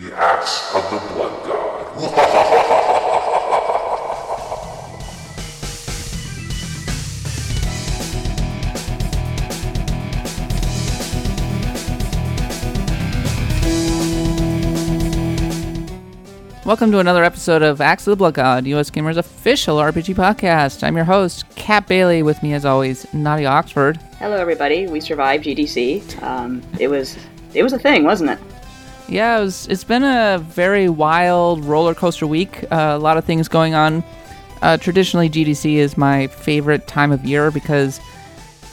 The Axe of the Blood God. Welcome to another episode of Axe of the Blood God, U.S. Gamer's official RPG podcast. I'm your host, Kat Bailey. With me, as always, Nadia Oxford. Hello, everybody. We survived GDC. It was a thing, wasn't it? Yeah, it's been a very wild roller coaster week. A lot of things going on. Traditionally, GDC is my favorite time of year because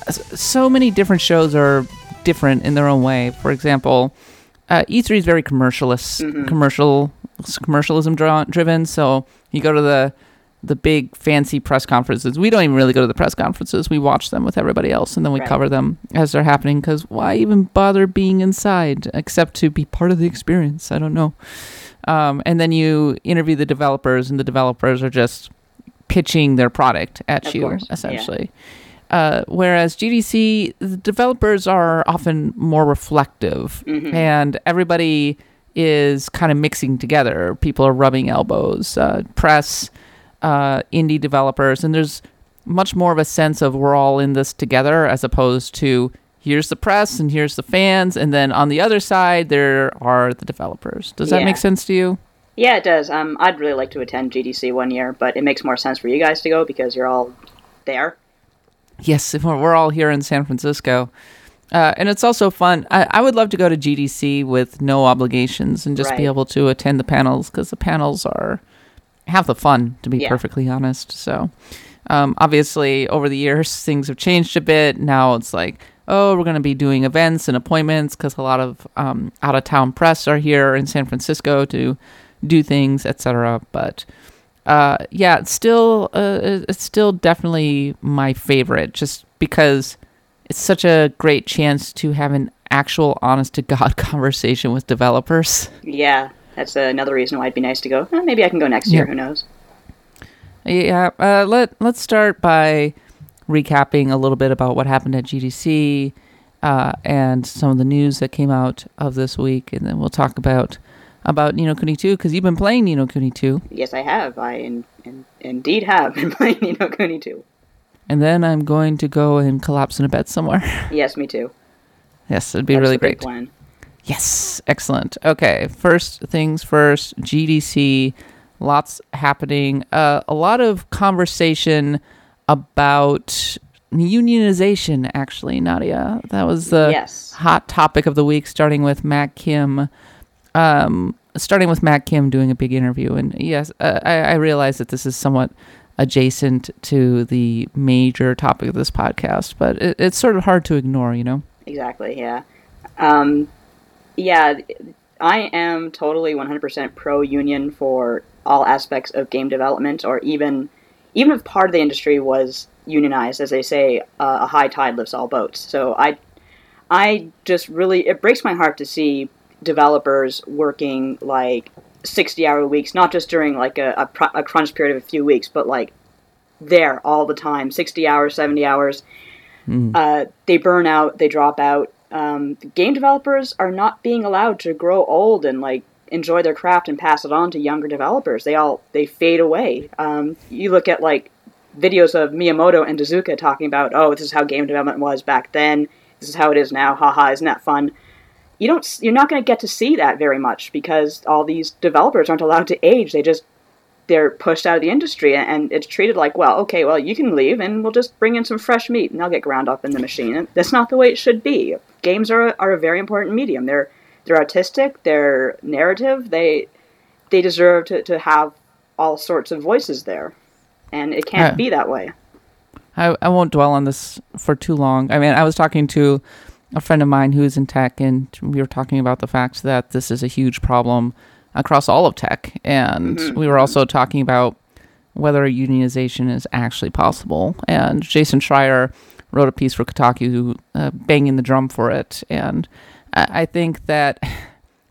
so many different shows are different in their own way. For example, E3 is very commercialism driven. So you go to the big fancy press conferences. We don't even really go to the press conferences. We watch them with everybody else, and then we cover them as they're happening, because why even bother being inside except to be part of the experience? I don't know. And then you interview the developers, and the developers are just pitching their product at you, essentially. Yeah. Whereas GDC, the developers are often more reflective, and everybody is kind of mixing together. People are rubbing elbows, press, indie developers, and there's much more of a sense of we're all in this together, as opposed to here's the press and here's the fans, and then on the other side there are the developers. Does that make sense to you? Yeah, it does. I'd really like to attend GDC one year, but it makes more sense for you guys to go because you're all there. Yes, we're all here in San Francisco. And it's also fun. I would love to go to GDC with no obligations and just be able to attend the panels, because the panels are half the fun, to be perfectly honest. So obviously over the years things have changed a bit. Now it's like, oh, we're going to be doing events and appointments, because a lot of out of town press are here in San Francisco to do things, etc. But yeah, it's still definitely my favorite, just because it's such a great chance to have an actual honest to God conversation with developers. Yeah. That's another reason why it'd be nice to go. Maybe I can go next year. Who knows? Yeah. Let's start by recapping a little bit about what happened at GDC and some of the news that came out of this week. And then we'll talk about Ni No Kuni 2, because you've been playing Ni No Kuni 2. Yes, I have. I indeed have been playing Ni No Kuni 2. And then I'm going to go and collapse in a bed somewhere. Yes, me too. Yes, it'd be really great. That's the big plan. Yes, excellent. Okay, first things first, GDC, lots happening. A lot of conversation about unionization, actually, Nadia. That was the hot topic of the week, starting with Matt Kim doing a big interview. And yes, I realize that this is somewhat adjacent to the major topic of this podcast, but it's sort of hard to ignore, you know? Exactly, yeah. Yeah, I am totally 100% pro-union for all aspects of game development, or even if part of the industry was unionized. As they say, a high tide lifts all boats. So I just really, it breaks my heart to see developers working like 60-hour weeks, not just during like a crunch period of a few weeks, but like there all the time, 60 hours, 70 hours. They burn out, they drop out. Game developers are not being allowed to grow old and like enjoy their craft and pass it on to younger developers. They fade away. You look at like videos of Miyamoto and Tezuka talking about, oh, this is how game development was back then. This is how it is now. Haha, isn't that fun? You're not going to get to see that very much, because all these developers aren't allowed to age. They're pushed out of the industry, and it's treated like, well, okay, well, you can leave, and we'll just bring in some fresh meat, and they'll get ground up in the machine. That's not the way it should be. Games are a very important medium. They're artistic. They're narrative. They deserve to have all sorts of voices there, and it can't be that way. I won't dwell on this for too long. I mean, I was talking to a friend of mine who's in tech, and we were talking about the fact that this is a huge problem across all of tech, and we were also talking about whether unionization is actually possible. And Jason Schreier wrote a piece for Kotaku banging the drum for it, and I think that,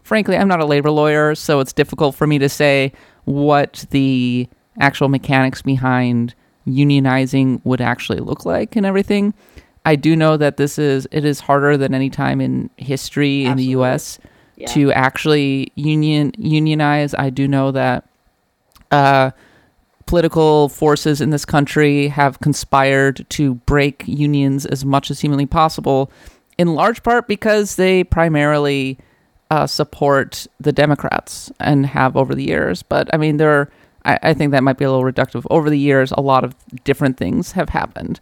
frankly, I'm not a labor lawyer, so it's difficult for me to say what the actual mechanics behind unionizing would actually look like and everything. I do know that it is harder than any time in history in the U.S., to actually unionize. I do know that political forces in this country have conspired to break unions as much as humanly possible, in large part because they primarily support the Democrats and have over the years. But I mean, there are, I think that might be a little reductive. Over the years, a lot of different things have happened.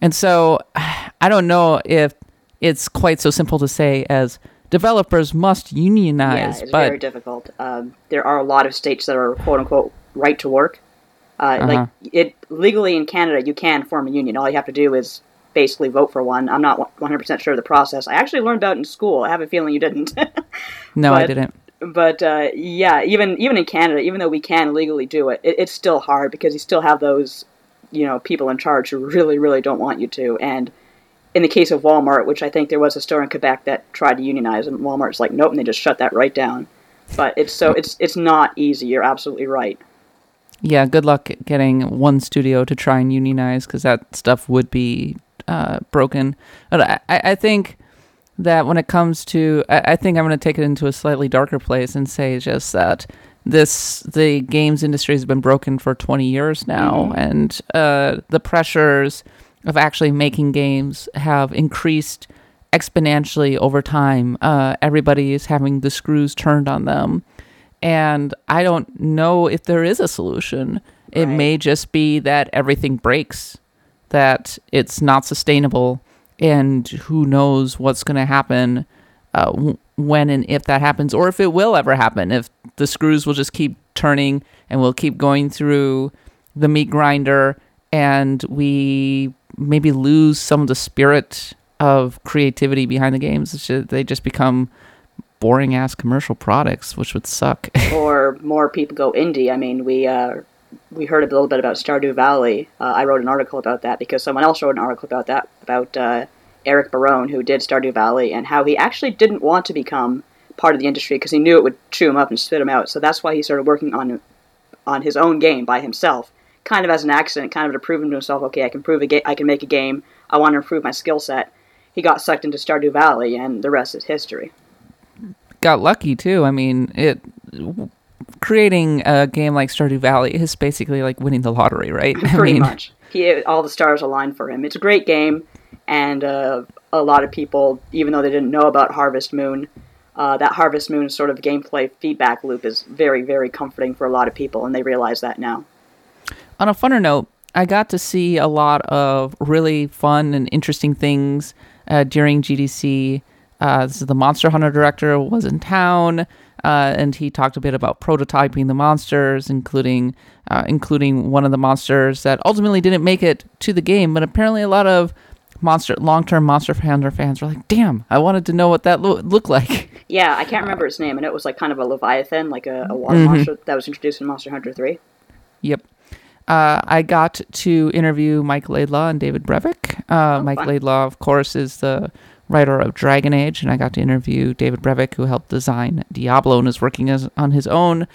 And so I don't know if it's quite so simple to say as developers must unionize. Yeah, it's very difficult. There are a lot of states that are, quote unquote, right to work. Like it legally in Canada, you can form a union. All you have to do is basically vote for one. I'm not 100% sure of the process. I actually learned about it in school. I have a feeling you didn't. I didn't. But yeah, even in Canada, even though we can legally do it, it's still hard because you still have those, you know, people in charge who really, really don't want you to. And in the case of Walmart, which I think there was a store in Quebec that tried to unionize, and Walmart's like, nope, and they just shut that right down. But it's so it's not easy. You're absolutely right. Yeah, good luck getting one studio to try and unionize, because that stuff would be broken. But I think that when it comes to, I think I'm going to take it into a slightly darker place and say just that the games industry has been broken for 20 years now, and the pressures of actually making games have increased exponentially over time. Everybody is having the screws turned on them. And I don't know if there is a solution. Right. It may just be that everything breaks, that it's not sustainable, and who knows what's going to happen when and if that happens, or if it will ever happen, if the screws will just keep turning and we'll keep going through the meat grinder and we maybe lose some of the spirit of creativity behind the games. They just become boring ass commercial products, which would suck. Or more people go indie. I mean, we heard a little bit about Stardew Valley. I wrote an article about that because someone else wrote an article about that, about Eric Barone, who did Stardew Valley, and how he actually didn't want to become part of the industry because he knew it would chew him up and spit him out. So that's why he started working on his own game by himself, kind of as an accident, kind of to prove to himself, okay, I can make a game. I want to improve my skill set. He got sucked into Stardew Valley, and the rest is history. Got lucky too. I mean, creating a game like Stardew Valley is basically like winning the lottery, right? Pretty much. All the stars aligned for him. It's a great game, and a lot of people, even though they didn't know about Harvest Moon, that Harvest Moon sort of gameplay feedback loop is very, very comforting for a lot of people, and they realize that now. On a funner note, I got to see a lot of really fun and interesting things during GDC. This is the Monster Hunter director was in town, and he talked a bit about prototyping the monsters, including one of the monsters that ultimately didn't make it to the game. But apparently, a lot of long-term Monster Hunter fans were like, "Damn, I wanted to know what that looked like." Yeah, I can't remember its name. I know it was like kind of a leviathan, like a water monster that was introduced in Monster Hunter 3. Yep. I got to interview Mike Laidlaw and David Brevik. Laidlaw, of course, is the writer of Dragon Age, and I got to interview David Brevik, who helped design Diablo and is working on his own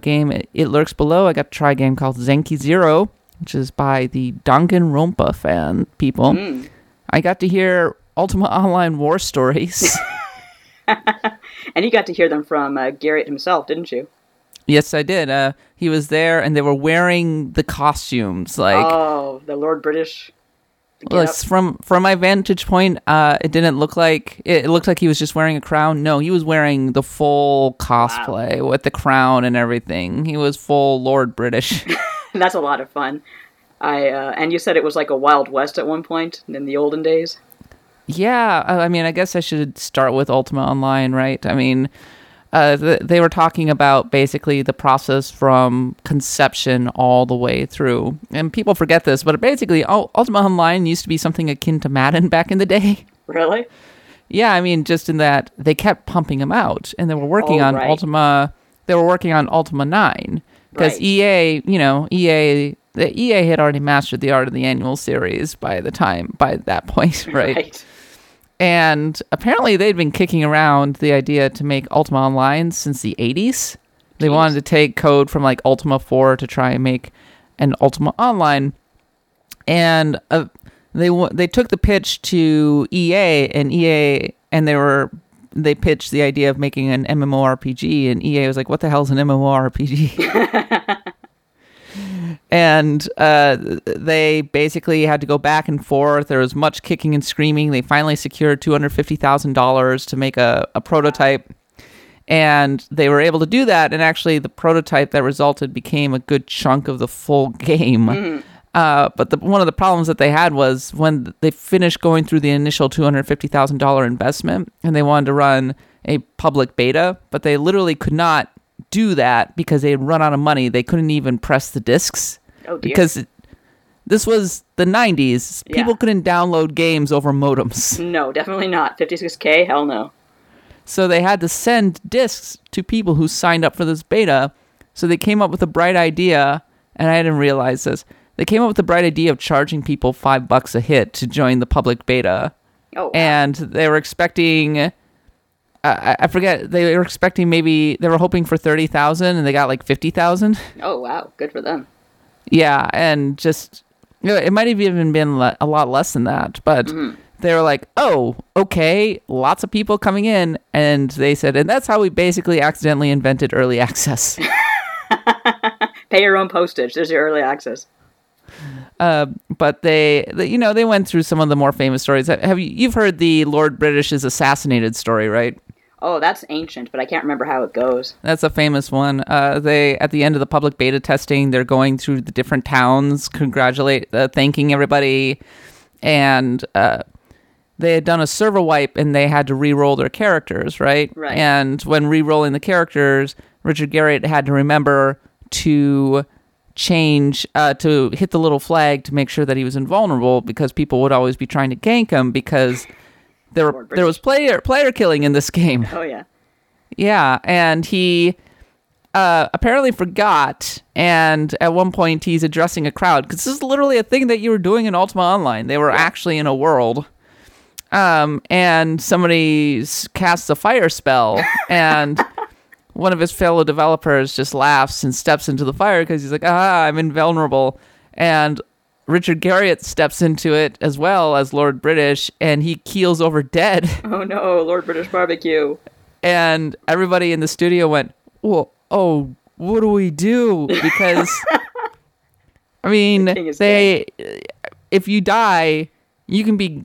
game, It Lurks Below. I got to try a game called Zenki Zero, which is by the Danganronpa fan people. Mm. I got to hear Ultima Online war stories. And you got to hear them from Garriott himself, didn't you? Yes, I did. He was there, and they were wearing the costumes. The Lord British. Well, it's from my vantage point, it didn't look like it looked like he was just wearing a crown. No, he was wearing the full cosplay with the crown and everything. He was full Lord British. That's a lot of fun. And you said it was like a Wild West at one point in the olden days. Yeah, I mean, I guess I should start with Ultima Online, right? I mean, they were talking about basically the process from conception all the way through. And people forget this, but basically Ultima Online used to be something akin to Madden back in the day. Really? Yeah, I mean, just in that they kept pumping them out, and they were working on Ultima 9. Because EA had already mastered the art of the annual series by that point, right? Right. And apparently they'd been kicking around the idea to make Ultima Online since the 80s. They wanted to take code from like Ultima 4 to try and make an Ultima Online. And they took the pitch to EA, and they were they pitched the idea of making an MMORPG, and EA was like, what the hell's an MMORPG? And they basically had to go back and forth. There was much kicking and screaming. They finally secured $250,000 to make a prototype. And they were able to do that. And actually, the prototype that resulted became a good chunk of the full game. Mm. But one of the problems that they had was when they finished going through the initial $250,000 investment, and they wanted to run a public beta, but they literally could not do that because they had run out of money. They couldn't even press the discs. Oh, dear. Because this was the 90s. People couldn't download games over modems. No, definitely not. 56K? Hell no. So they had to send discs to people who signed up for this beta. So they came up with a bright idea, and I didn't realize this. They came up with the bright idea of charging people $5 a hit to join the public beta. Oh, wow. And they were expecting... I forget, they were expecting maybe, they were hoping for 30,000 and they got like 50,000. Oh, wow. Good for them. Yeah. And just, you know, it might have even been a lot less than that. But they were like, oh, okay, lots of people coming in. And they said, and that's how we basically accidentally invented early access. Pay your own postage. There's your early access. But they, you know, they went through some of the more famous stories. Have you've heard the Lord British is assassinated story, right? Oh, that's ancient, but I can't remember how it goes. That's a famous one. They at the end of the public beta testing, they're going through the different towns, thanking everybody, and they had done a server wipe and they had to re-roll their characters, right? Right. And when re-rolling the characters, Richard Garriott had to remember to change to hit the little flag to make sure that he was invulnerable, because people would always be trying to gank him because there was player killing in this game. Oh yeah, yeah. And he apparently forgot. And at one point, he's addressing a crowd because this is literally a thing that you were doing in Ultima Online. They were actually in a world, and somebody casts a fire spell and. One of his fellow developers just laughs and steps into the fire because he's like, I'm invulnerable. And Richard Garriott steps into it as well as Lord British, and he keels over dead. Oh, no, Lord British barbecue. And everybody in the studio went, well, oh, what do we do? Because, I mean, if you die... You can be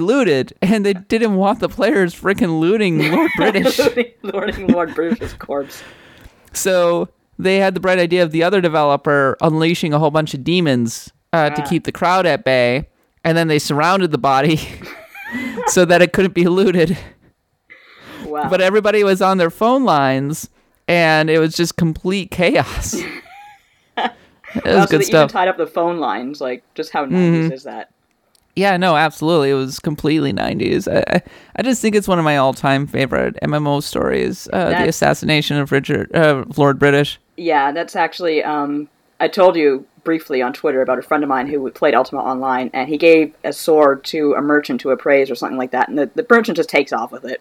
looted, and they didn't want the players freaking looting Lord British. looting Lord British's corpse. So they had the bright idea of the other developer unleashing a whole bunch of demons to keep the crowd at bay, and then they surrounded the body so that it couldn't be looted. Wow. But everybody was on their phone lines, and it was just complete chaos. It was good stuff. Even tied up the phone lines, like, just how 90s is that? Yeah, no, absolutely. It was completely 90s. I just think it's one of my all-time favorite MMO stories, the assassination of Lord British. Yeah, that's actually, I told you briefly on Twitter about a friend of mine who played Ultima Online, and he gave a sword to a merchant to appraise or something like that, and the merchant just takes off with it.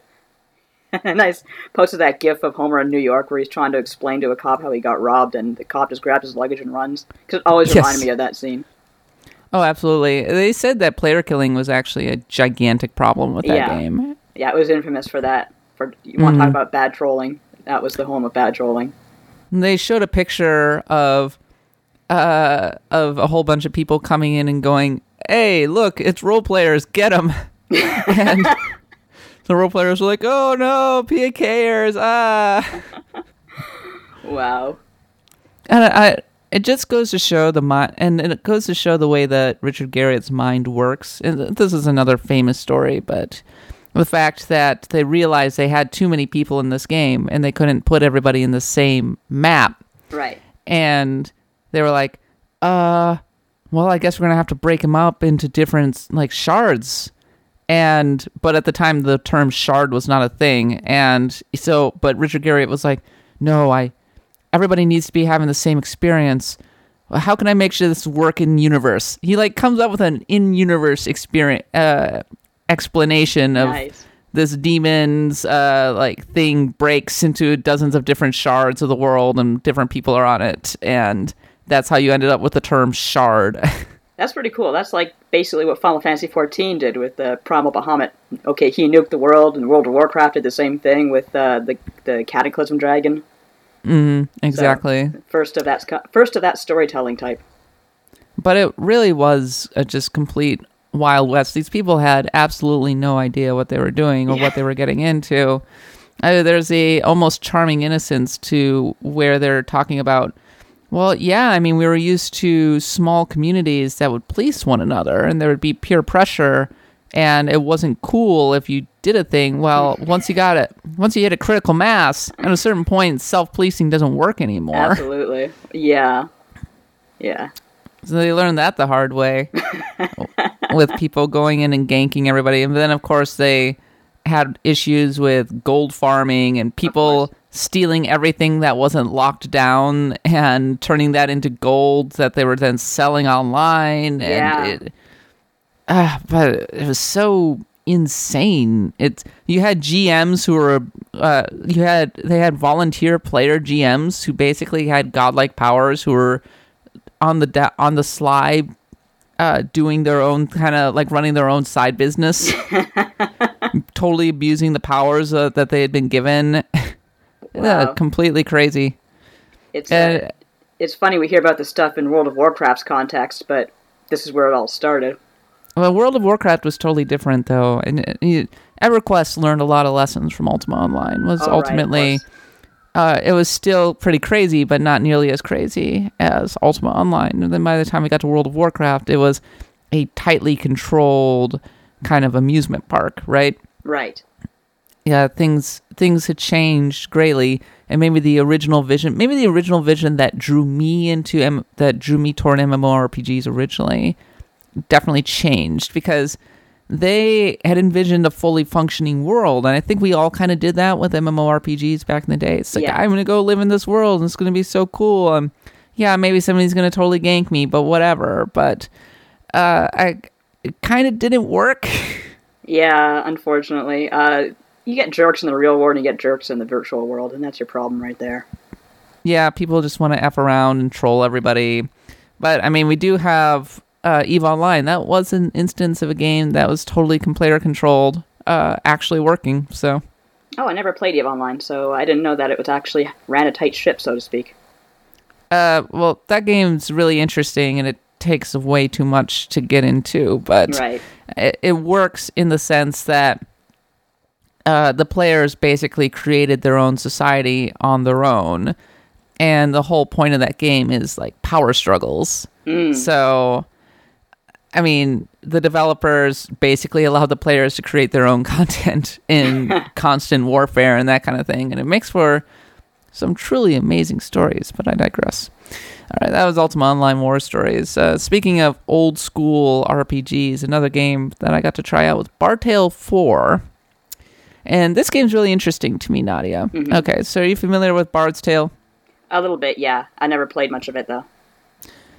And I posted that gif of Homer in New York where he's trying to explain to a cop how he got robbed, and the cop just grabs his luggage and runs, because it always reminded me of that scene. Oh, absolutely. They said that player killing was actually a gigantic problem with that game. Yeah, it was infamous for that. You want to talk about bad trolling? That was the home of bad trolling. And they showed a picture of a whole bunch of people coming in and going, hey, look, it's role players, get them. And the role players were like, oh, no, PKers, Wow. And it just goes to show the mind, and it goes to show the way that Richard Garriott's mind works. And this is another famous story, but the fact that they realized they had too many people in this game and they couldn't put everybody in the same map. Right. And they were like, well, I guess we're going to have to break them up into different, like, shards. But at the time, the term shard was not a thing. And so, but Richard Garriott was like, no, everybody needs to be having the same experience. How can I make sure this work in universe? He comes up with an in-universe experience explanation of this demon's thing breaks into dozens of different shards of the world, and different people are on it, and that's how you ended up with the term shard. That's pretty cool. That's like basically what Final Fantasy XIV did with Primal Bahamut. Okay, he nuked the world, and World of Warcraft did the same thing with the Cataclysm Dragon. Mm-hmm, exactly. So, first of that storytelling type. But it really was a just complete Wild West. These people had absolutely no idea what they were doing or what they were getting into. There's a almost charming innocence to where they're talking about, well, yeah, I mean, we were used to small communities that would police one another, and there would be peer pressure, and it wasn't cool if you did a thing. Well, once you hit a critical mass, at a certain point, self-policing doesn't work anymore. Absolutely. Yeah. Yeah. So they learned that the hard way with people going in and ganking everybody. And then, of course, they had issues with gold farming and people stealing everything that wasn't locked down and turning that into gold that they were then selling online. Yeah. And but it was so insane. You had GMs who were they had volunteer player GMs who basically had godlike powers who were on the sly doing their own kind of like running their own side business, totally abusing the powers that they had been given. Wow. Completely crazy. It's funny we hear about this stuff in World of Warcraft's context, but this is where it all started. Well, World of Warcraft was totally different, though. And EverQuest learned a lot of lessons from Ultima Online. It was still pretty crazy, but not nearly as crazy as Ultima Online. And then by the time we got to World of Warcraft, it was a tightly controlled kind of amusement park, right? Right. Yeah, things had changed greatly, and maybe the original vision that drew me toward MMORPGs originally definitely changed, because they had envisioned a fully functioning world, and I think we all kind of did that with MMORPGs back in the day. It's like, I'm going to go live in this world, and it's going to be so cool. Maybe somebody's going to totally gank me, but whatever. But it kind of didn't work. Yeah, unfortunately. You get jerks in the real world, and you get jerks in the virtual world, and that's your problem right there. Yeah, people just want to F around and troll everybody. But, I mean, we do have EVE Online. That was an instance of a game that was totally player controlled, actually working. So, I never played EVE Online, so I didn't know that it was actually ran a tight ship, so to speak. Well, that game's really interesting, and it takes way too much to get into, but it works in the sense that the players basically created their own society on their own, and the whole point of that game is like power struggles. Mm. So, I mean, the developers basically allow the players to create their own content in constant warfare and that kind of thing. And it makes for some truly amazing stories, but I digress. All right, that was Ultima Online War Stories. Speaking of old school RPGs, another game that I got to try out was Bard's Tale 4. And this game's really interesting to me, Nadia. Mm-hmm. Okay, so are you familiar with Bard's Tale? A little bit, yeah. I never played much of it, though.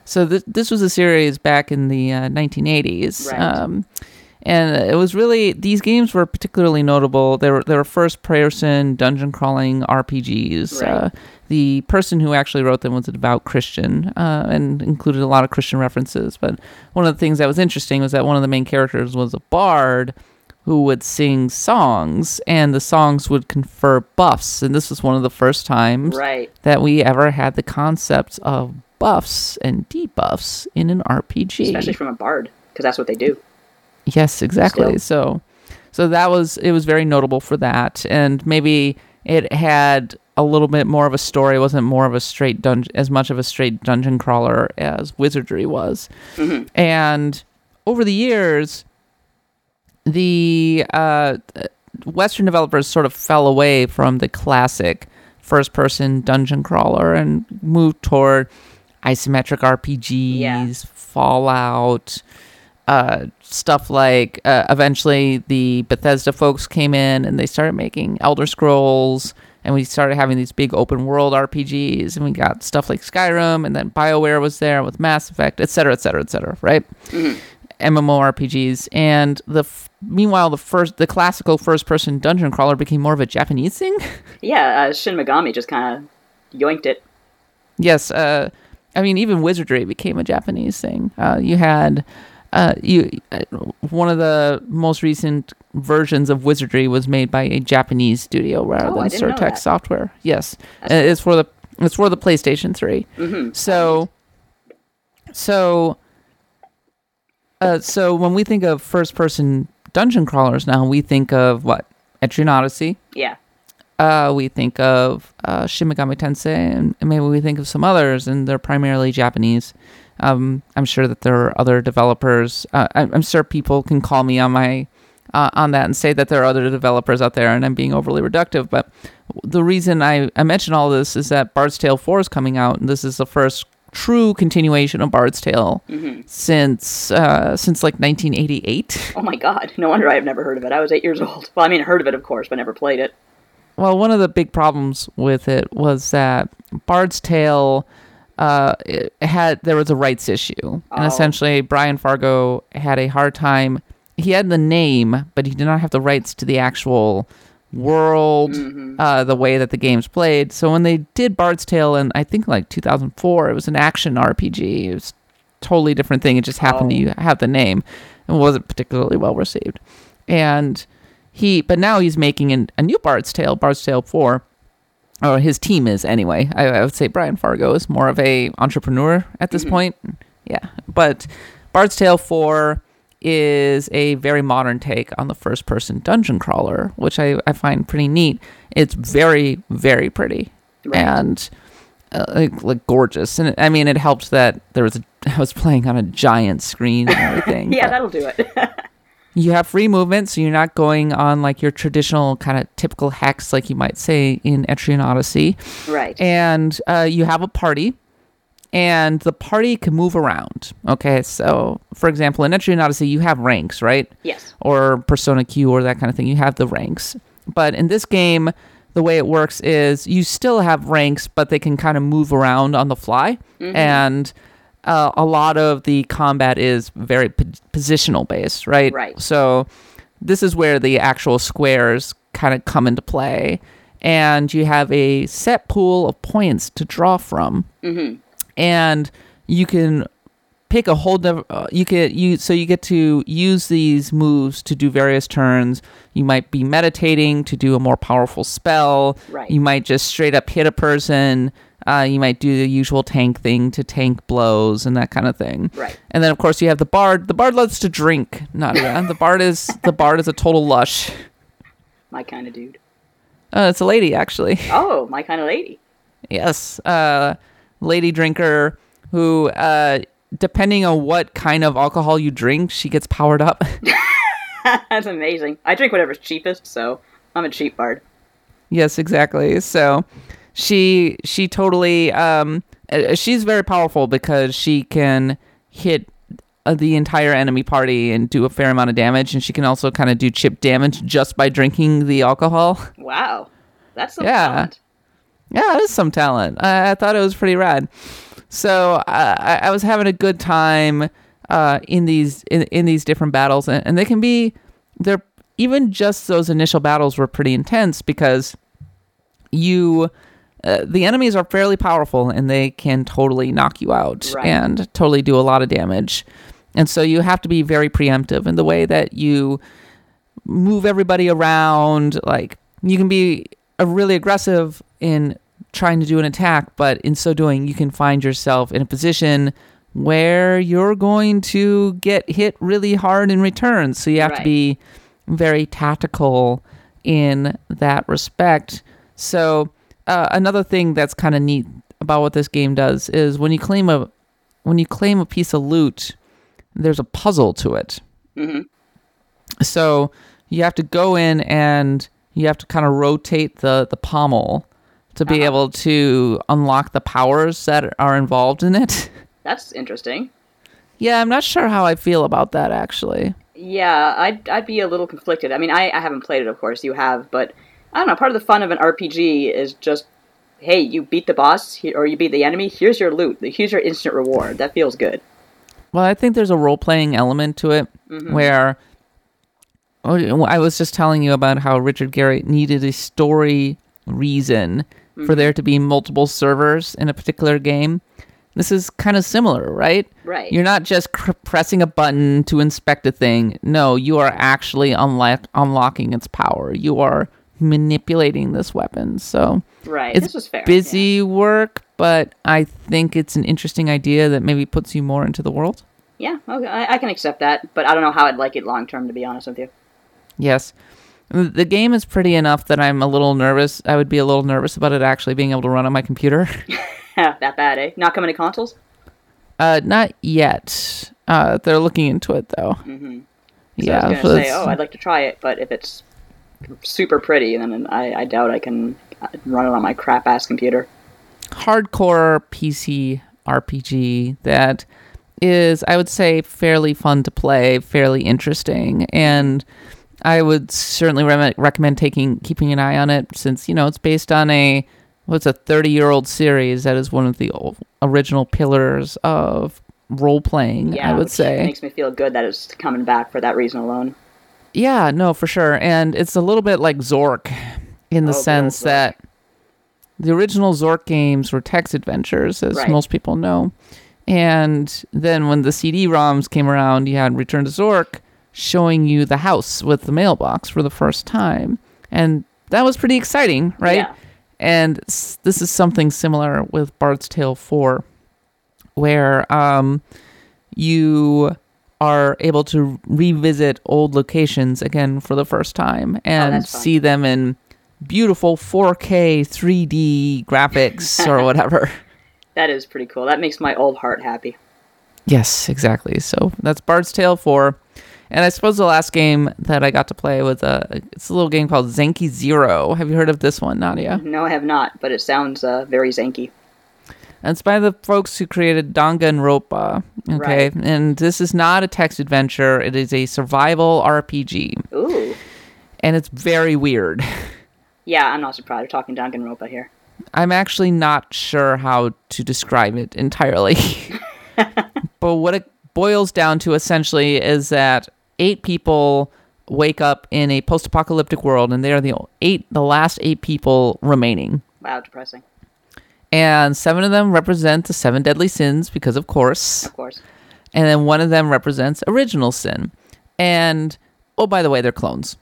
So this was a series back in the 1980s, right. And it was really, these games were particularly notable. They were first-person dungeon crawling RPGs. Right. The person who actually wrote them was a devout Christian and included a lot of Christian references. But one of the things that was interesting was that one of the main characters was a bard who would sing songs, and the songs would confer buffs. And this was one of the first times that we ever had the concepts of buffs and debuffs in an RPG, especially from a bard, because that's what they do. Yes, exactly. Still. So it was very notable for that, and maybe it had a little bit more of a story. It wasn't as much of a straight dungeon crawler as Wizardry was. Mm-hmm. And over the years, the Western developers sort of fell away from the classic first-person dungeon crawler and moved toward isometric RPGs, Fallout, stuff like eventually the Bethesda folks came in and they started making Elder Scrolls, and we started having these big open world RPGs, and we got stuff like Skyrim, and then BioWare was there with Mass Effect, et cetera, right? Mm-hmm. MMORPGs, and meanwhile the classical first-person dungeon crawler became more of a Japanese thing. Shin Megami just kind of yoinked it. Yes, I mean, even Wizardry became a Japanese thing. You had one of the most recent versions of Wizardry was made by a Japanese studio rather than Surtech Software. Yes, it's for the PlayStation 3. Mm-hmm. So when we think of first-person dungeon crawlers now, we think of what? Etrian Odyssey. Yeah. We think of Shin Megami Tensei, and maybe we think of some others, and they're primarily Japanese. I'm sure that there are other developers. I'm sure people can call me on my on that and say that there are other developers out there, and I'm being overly reductive. But the reason I mention all this is that Bard's Tale 4 is coming out, and this is the first true continuation of Bard's Tale since like 1988. Oh my God! No wonder I have never heard of it. I was 8 years old. Well, I mean, heard of it, of course, but never played it. Well, one of the big problems with it was that Bard's Tale there was a rights issue, and essentially Brian Fargo had a hard time. He had the name, but he did not have the rights to the actual world, the way that the game's played. So when they did Bard's Tale in, I think, like 2004, it was an action RPG. It was a totally different thing. It just happened to have the name, and wasn't particularly well received. And but now he's making a new Bard's Tale, Bard's Tale 4, or his team is anyway. I would say Brian Fargo is more of a entrepreneur at this point. Yeah, but Bard's Tale 4 is a very modern take on the first-person dungeon crawler, which I find pretty neat. It's very, very pretty and like gorgeous. And I mean, it helped that I was playing on a giant screen and everything. Yeah, that'll do it. You have free movement, so you're not going on like your traditional kind of typical hacks like you might say in Etrian Odyssey. Right. And you have a party, and the party can move around. Okay, so for example, in Etrian Odyssey, you have ranks, right? Yes. Or Persona Q or that kind of thing. You have the ranks. But in this game, the way it works is you still have ranks, but they can kind of move around on the fly. Mm-hmm. And a lot of the combat is very positional based, right? Right. So this is where the actual squares kind of come into play, and you have a set pool of points to draw from, and you can pick a whole. So you get to use these moves to do various turns. You might be meditating to do a more powerful spell. Right. You might just straight up hit a person. You might do the usual tank thing to tank blows and that kind of thing. Right. And then, of course, you have the bard. The bard loves to drink, Nadia. The bard is a total lush. My kind of dude. It's a lady, actually. Oh, my kind of lady. Yes. Lady drinker who, depending on what kind of alcohol you drink, she gets powered up. That's amazing. I drink whatever's cheapest, so I'm a cheap bard. Yes, exactly. So She totally she's very powerful because she can hit the entire enemy party and do a fair amount of damage, and she can also kind of do chip damage just by drinking the alcohol. Wow, that's some talent. Yeah, it is some talent. I thought it was pretty rad. So I was having a good time in these different battles, and they can be there. Even just those initial battles were pretty intense because the enemies are fairly powerful, and they can totally knock you out and totally do a lot of damage. And so you have to be very preemptive in the way that you move everybody around. Like, you can be really aggressive in trying to do an attack, but in so doing, you can find yourself in a position where you're going to get hit really hard in return. So you have to be very tactical in that respect. So another thing that's kind of neat about what this game does is when you claim a piece of loot, there's a puzzle to it. Mm-hmm. So you have to go in and you have to kind of rotate the pommel to be able to unlock the powers that are involved in it. That's interesting. Yeah, I'm not sure how I feel about that, actually. Yeah, I'd be a little conflicted. I mean, I haven't played it, of course. You have, but I don't know, part of the fun of an RPG is just, hey, you beat the boss, or you beat the enemy, here's your loot, here's your instant reward. That feels good. Well, I think there's a role-playing element to it, where I was just telling you about how Richard Garriott needed a story reason for there to be multiple servers in a particular game. This is kind of similar, right? Right. You're not just pressing a button to inspect a thing. No, you are actually unlocking its power. You are manipulating this weapon. So right. It's this was fair. Busy work, but I think it's an interesting idea that maybe puts you more into the world. Yeah, okay. I can accept that, but I don't know how I'd like it long term, to be honest with you. Yes. The game is pretty enough that I'm a little nervous. I would be a little nervous about it actually being able to run on my computer. That bad, eh? Not coming to consoles? Not yet. They're looking into it, though. Mm-hmm. So yeah, I was going to say, I'd like to try it, but if it's super pretty, then I doubt I can run it on my crap-ass computer. Hardcore PC RPG that is, I would say, fairly fun to play, fairly interesting, and I would certainly recommend keeping an eye on it since, it's based on a 30-year-old series that is one of the original pillars of role-playing, I would say. It makes me feel good that it's coming back for that reason alone. Yeah, no, for sure. And it's a little bit like Zork in the sense that the original Zork games were text adventures, as most people know. And then when the CD-ROMs came around, you had Return to Zork, showing you the house with the mailbox for the first time. And that was pretty exciting, right? Yeah. And this is something similar with Bard's Tale 4, where you are able to revisit old locations again for the first time and see them in beautiful 4K 3D graphics or whatever. That is pretty cool. That makes my old heart happy. Yes, exactly. So that's Bard's Tale 4. And I suppose the last game that I got to play was it's a little game called Zenki Zero. Have you heard of this one, Nadia? No, I have not, but it sounds very Zenki. And it's by the folks who created Danganronpa. Okay, right. And this is not a text adventure. It is a survival RPG. Ooh. And it's very weird. Yeah, I'm not surprised. We're talking Danganronpa here. I'm actually not sure how to describe it entirely. But what it boils down to essentially is that 8 people wake up in a post-apocalyptic world, and they are the last 8 people remaining. Wow, depressing. And 7 of them represent the 7 deadly sins, because of course. Of course. And then one of them represents original sin. And, oh, by the way, they're clones.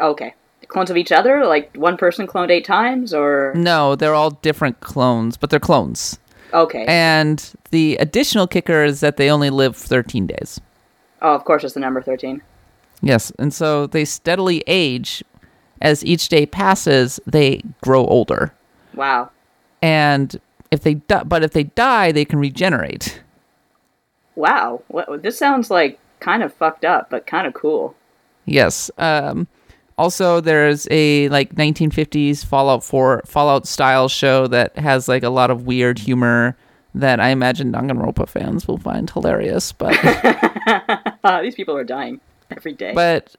Okay. They're clones of each other? Like, one person cloned 8 times, or? No, they're all different clones, but they're clones. Okay. And the additional kicker is that they only live 13 days. Oh, of course, it's the number 13. Yes, and so they steadily age. As each day passes, they grow older. Wow. And if they die, they can regenerate. Wow. This sounds like kind of fucked up, but kind of cool. Yes. Also, there's a 1950s Fallout style show that has a lot of weird humor that I imagine Danganronpa fans will find hilarious. But these people are dying every day. But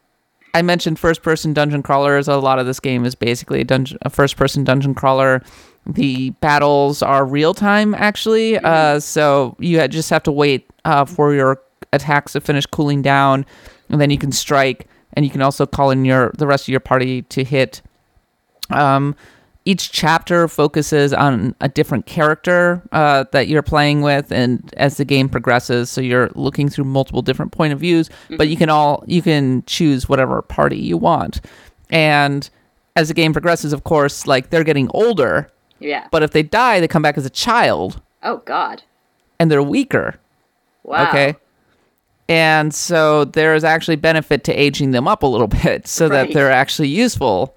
I mentioned first-person dungeon crawlers. A lot of this game is basically a first-person dungeon crawler. The battles are real-time, actually. Mm-hmm. So you just have to wait for your attacks to finish cooling down, and then you can strike. And you can also call in the rest of your party to hit. Each chapter focuses on a different character that you're playing with, and as the game progresses, so you're looking through multiple different point of views. Mm-hmm. But you can choose whatever party you want. And as the game progresses, of course, they're getting older. Yeah. But if they die, they come back as a child. Oh God. And they're weaker. Wow. Okay. And so there is actually benefit to aging them up a little bit so that they're actually useful.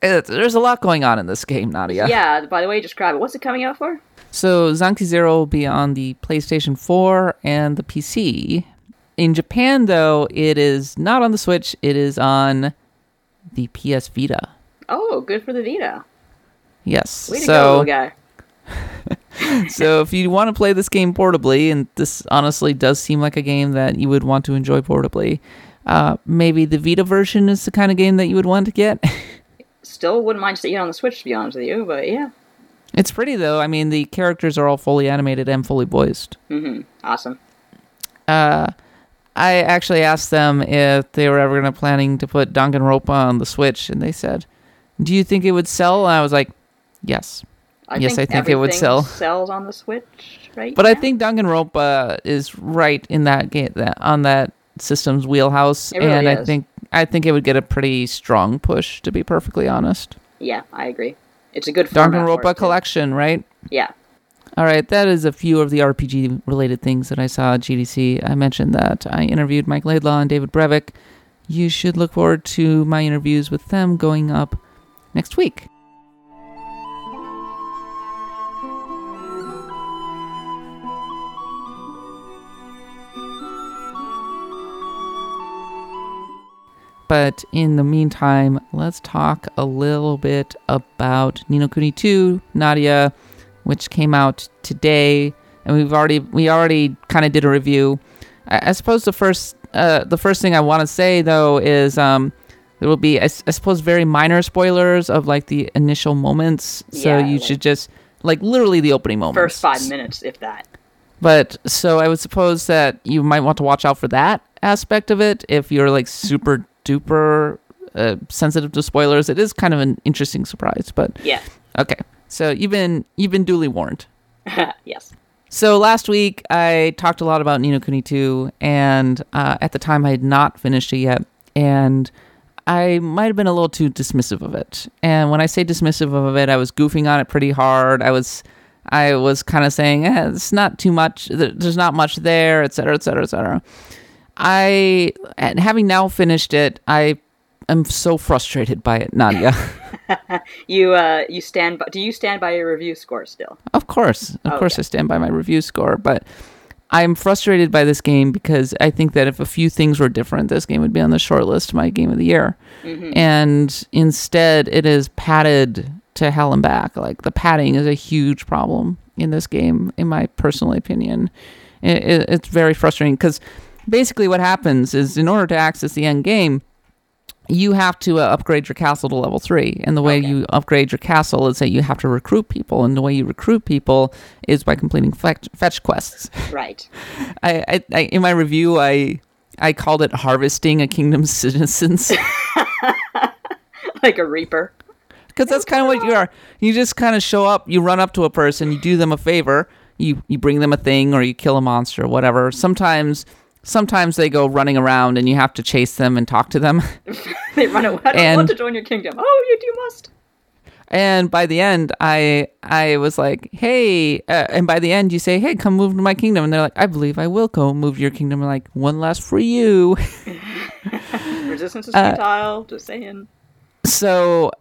There's a lot going on in this game, Nadia. Yeah, by the way, describe it. What's it coming out for? So Zenki Zero will be on the PlayStation 4 and the PC. In Japan, though, it is not on the Switch. It is on the PS Vita. Oh, good for the Vita. Yes. Way to go, little guy. So if you want to play this game portably, and this honestly does seem like a game that you would want to enjoy portably, maybe the Vita version is the kind of game that you would want to get. Still wouldn't mind seeing it on the Switch, to be honest with you, but yeah. It's pretty, though. I mean, the characters are all fully animated and fully voiced. Mm-hmm. Awesome. I actually asked them if they were ever planning to put Danganronpa on the Switch, and they said, do you think it would sell? And I was like, yes. I think it would sell. Sells on the Switch, right? But now? I think Danganronpa is right in that game, on that system's wheelhouse, really, and is. I think it would get a pretty strong push, to be perfectly honest. Yeah, I agree. It's a good Danganronpa collection, right? Yeah. All right, that is a few of the RPG-related things that I saw at GDC. I mentioned that I interviewed Mike Laidlaw and David Brevik. You should look forward to my interviews with them going up next week. But in the meantime, let's talk a little bit about Ni No Kuni 2, Nadia, which came out today, and we already kind of did a review. I suppose the first thing I want to say though is there will be I suppose very minor spoilers of like the initial moments, so yeah, you should just like literally the opening moments, first 5 minutes, if that. But so I would suppose that you might want to watch out for that aspect of it if you're like super duper sensitive to spoilers. It is kind of an interesting surprise, but yeah, okay. So you've been duly warned. Yes. So last week I talked a lot about Ni No Kuni 2, and at the time I had not finished it yet, and I might have been a little too dismissive of it. And when I say dismissive of it, I was goofing on it pretty hard. I was kind of saying it's not too much. There's not much there, et cetera, et cetera, et cetera. And having now finished it, I am so frustrated by it, Nadia. Do you stand by your review score still? Of course, I stand by my review score, but I'm frustrated by this game because I think that if a few things were different, this game would be on the short list of my game of the year. Mm-hmm. And instead, it is padded to hell and back. Like, the padding is a huge problem in this game, in my personal opinion. It's very frustrating because basically what happens is, in order to access the end game, you have to upgrade your castle to level 3. And the way you upgrade your castle is that you have to recruit people. And the way you recruit people is by completing fetch quests. Right. I in my review, I called it harvesting a kingdom's citizens. Like a reaper. Because that's kind of what you are. You just kind of show up, you run up to a person, you do them a favor, you bring them a thing, or you kill a monster, or whatever. Sometimes they go running around and you have to chase them and talk to them. They run away. I don't want to join your kingdom. Oh, you do must. And by the end, I was like, hey. And by the end, you say, hey, come move to my kingdom. And they're like, I believe I will go move to your kingdom. I'm like, one less for you. Resistance is futile. Just saying. So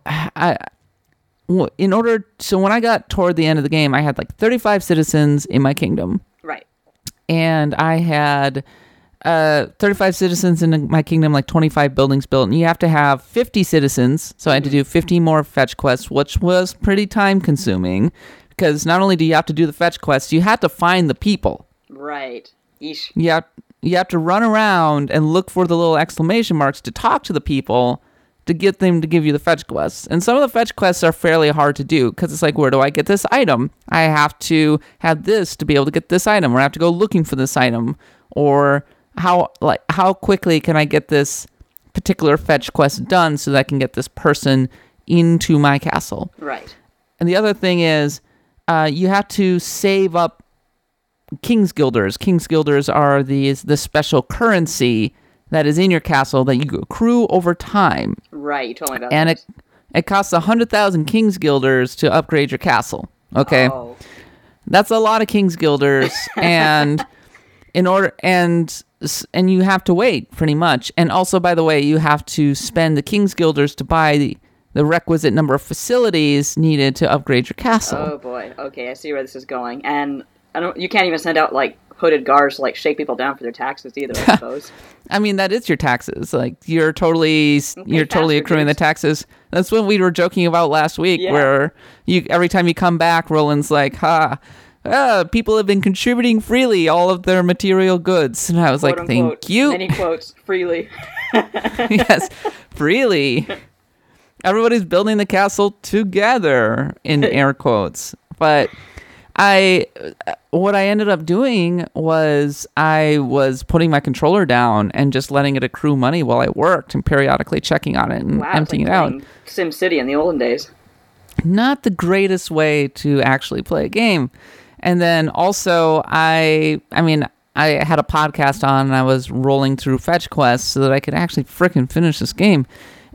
when I got toward the end of the game, I had like 35 citizens in my kingdom. Right. And I had 35 citizens in my kingdom, like 25 buildings built, and you have to have 50 citizens. So I had to do 50 more fetch quests, which was pretty time consuming because not only do you have to do the fetch quests, you have to find the people. Right. Eesh. You have to run around and look for the little exclamation marks to talk to the people to get them to give you the fetch quests. And some of the fetch quests are fairly hard to do because it's like, where do I get this item? I have to have this to be able to get this item, or I have to go looking for this item, or how quickly can I get this particular fetch quest done so that I can get this person into my castle? Right. And the other thing is you have to save up King's Guilders. King's Guilders are the special currency that is in your castle that you accrue over time. Right, you told me about that. And it costs 100,000 King's Guilders to upgrade your castle. Okay? Oh. That's a lot of King's Guilders. And and you have to wait pretty much. And also, by the way, you have to spend the King's Guilders to buy the requisite number of facilities needed to upgrade your castle. Oh boy. Okay, I see where this is going. And you can't even send out like hooded guards to like shake people down for their taxes either, I suppose. I mean, that is your taxes. Like, you're totally accruing the taxes. That's what we were joking about last week, where every time you come back, Roland's like, people have been contributing freely all of their material goods. And I was like, thank you. Many quotes, freely. Yes, freely. Everybody's building the castle together, in air quotes. But what I ended up doing was I was putting my controller down and just letting it accrue money while I worked and periodically checking on it and emptying it out. SimCity in the olden days. not the greatest way to actually play a game. And then also, I had a podcast on and I was rolling through fetch quests so that I could actually frickin' finish this game.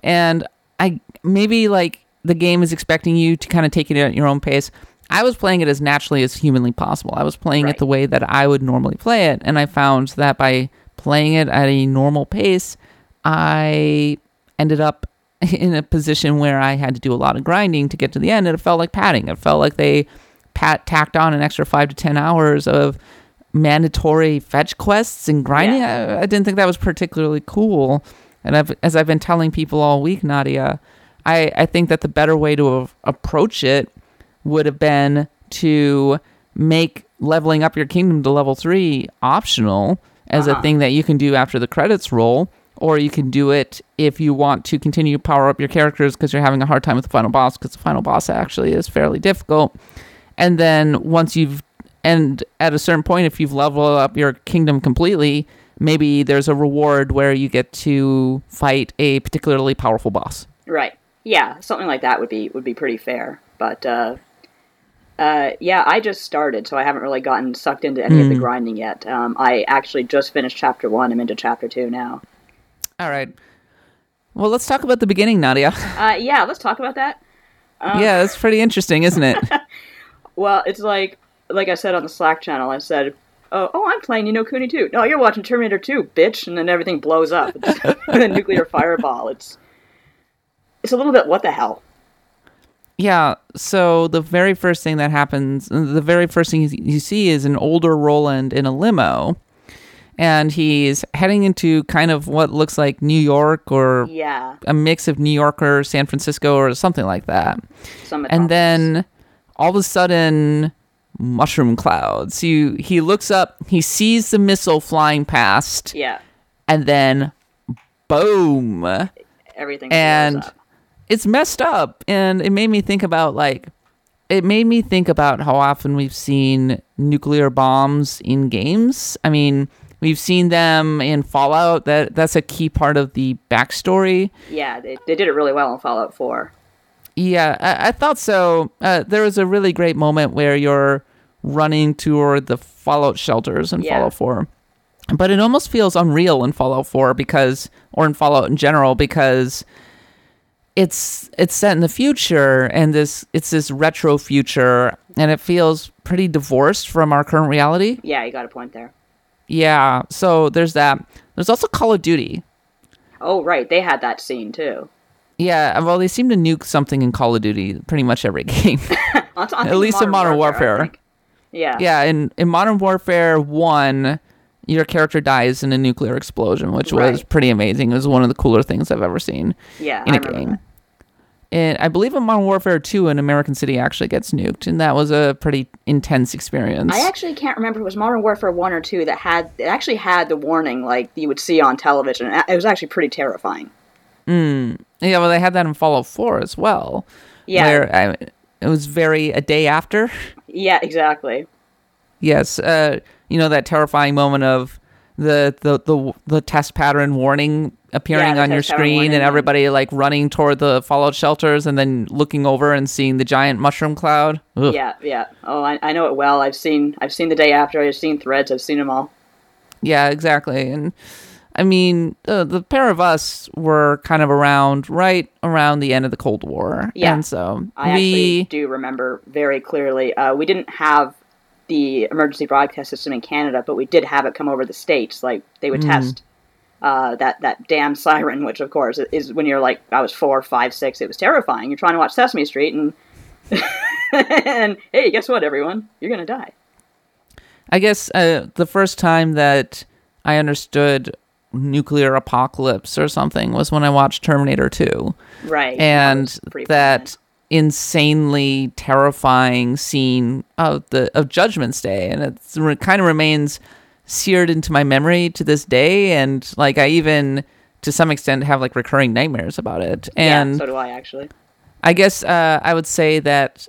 And I maybe like the game is expecting you to kind of take it at your own pace. I was playing it as naturally as humanly possible. I was playing it the way that I would normally play it. And I found that by playing it at a normal pace, I ended up in a position where I had to do a lot of grinding to get to the end. And it felt like padding. It felt like they tacked on an extra 5 to 10 hours of mandatory fetch quests and grinding. Yeah. I didn't think that was particularly cool. And as I've been telling people all week, Nadia, I think that the better way to approach it would have been to make leveling up your kingdom to level 3 optional as a thing that you can do after the credits roll, or you can do it if you want to continue to power up your characters because you're having a hard time with the final boss, because the final boss actually is fairly difficult. And then at a certain point, if you've leveled up your kingdom completely, maybe there's a reward where you get to fight a particularly powerful boss. Right. Yeah, something like that would be pretty fair. But yeah, I just started, so I haven't really gotten sucked into any of the grinding yet. I actually just finished chapter 1. I'm into chapter 2 now. All right. Well, let's talk about the beginning, Nadia. Yeah, let's talk about that. Yeah, it's pretty interesting, isn't it? Well, it's like I said on the Slack channel, I said, oh, I'm playing Ni No Kuni 2. No, you're watching Terminator 2, bitch. And then everything blows up. It's a nuclear fireball. It's a little bit, what the hell? Yeah, so the very first thing that happens, the very first thing you see is an older Roland in a limo. And he's heading into kind of what looks like New York, or a mix of New York or San Francisco or something like that. And then all of a sudden, mushroom clouds. He looks up, he sees the missile flying past. Yeah. And then boom. Everything blows up. It's messed up, and it made me think about how often we've seen nuclear bombs in games. I mean, we've seen them in Fallout. That's a key part of the backstory. Yeah, they did it really well in Fallout 4. Yeah, I thought so. There was a really great moment where you're running toward the Fallout shelters in Fallout 4. But it almost feels unreal in Fallout 4 or in Fallout in general, because it's set in the future, and it's this retro future, and it feels pretty divorced from our current reality. Yeah, you got a point there. Yeah, so there's that. There's also Call of Duty. Oh, right. They had that scene, too. Yeah, well, they seem to nuke something in Call of Duty pretty much every game. At least in Modern Warfare. Yeah. Yeah, in Modern Warfare 1, your character dies in a nuclear explosion, which was pretty amazing. It was one of the cooler things I've ever seen in a game. And I believe in Modern Warfare 2, an American city actually gets nuked, and that was a pretty intense experience. I actually can't remember if it was Modern Warfare 1 or 2 that actually had the warning like you would see on television. It was actually pretty terrifying. Yeah, well, they had that in Fallout 4 as well. Yeah. Where it was very a day after. Yeah, exactly. Yes, you know, that terrifying moment of the test pattern warning appearing on your screen, and everybody like running toward the Fallout shelters, and then looking over and seeing the giant mushroom cloud. Ugh. Yeah, yeah. Oh, I know it well. I've seen the day after. I've seen threads. I've seen them all. Yeah, exactly. And I mean, the pair of us were kind of right around the end of the Cold War. Yeah. And so I actually do remember very clearly. We didn't have the emergency broadcast system in Canada, but we did have it come over the States. Like, they would test that damn siren, which of course is when you're like, I was 4, 5, 6. It was terrifying. You're trying to watch Sesame Street, and and hey, guess what, everyone, you're gonna die. I guess the first time that I understood nuclear apocalypse or something was when I watched Terminator 2. Right, and that insanely terrifying scene of Judgment's Day, and it kind of remains seared into my memory to this day, and like I even to some extent have like recurring nightmares about it. And yeah, so do I actually. I guess I would say that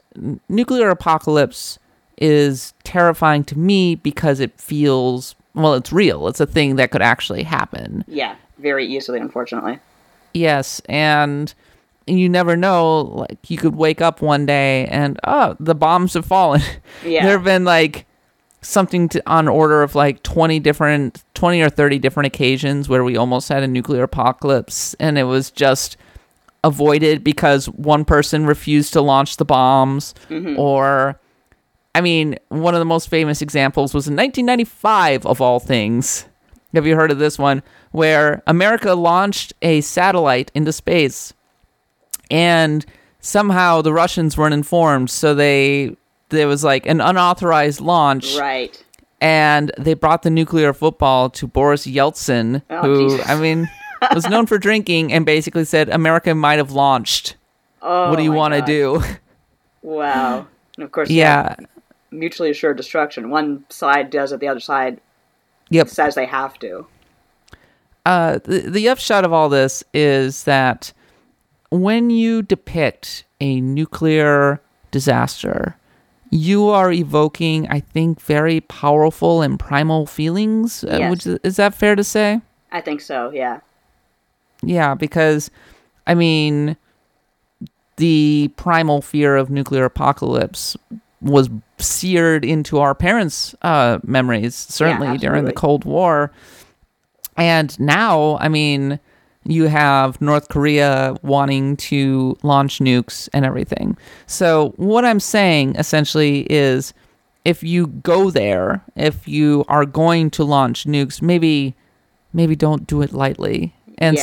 nuclear apocalypse is terrifying to me because it feels, well, it's real. It's a thing that could actually happen. Yeah, very easily, unfortunately. Yes, and you never know, like, you could wake up one day and, oh, the bombs have fallen. Yeah. There have been, like, something to, on order of, like, 20 or 30 different occasions where we almost had a nuclear apocalypse, and it was just avoided because one person refused to launch the bombs, mm-hmm. or... I mean, one of the most famous examples was in 1995, of all things. Have you heard of this one? Where America launched a satellite into space, and somehow the Russians weren't informed, so there was like an unauthorized launch. Right. And they brought the nuclear football to Boris Yeltsin, Jesus. I mean, was known for drinking, and basically said, America might have launched. Oh, what do you want to do? Wow. And of course, yeah. Mutually assured destruction. One side does it, the other side says they have to. The upshot of all this is that when you depict a nuclear disaster, you are evoking, I think, very powerful and primal feelings. Yes. Is that fair to say? I think so, yeah. Yeah, because, I mean, the primal fear of nuclear apocalypse was seared into our parents' memories, certainly during the Cold War. And now, I mean, you have North Korea wanting to launch nukes and everything. So what I'm saying essentially is, if you go there, if you are going to launch nukes, maybe don't do it lightly. And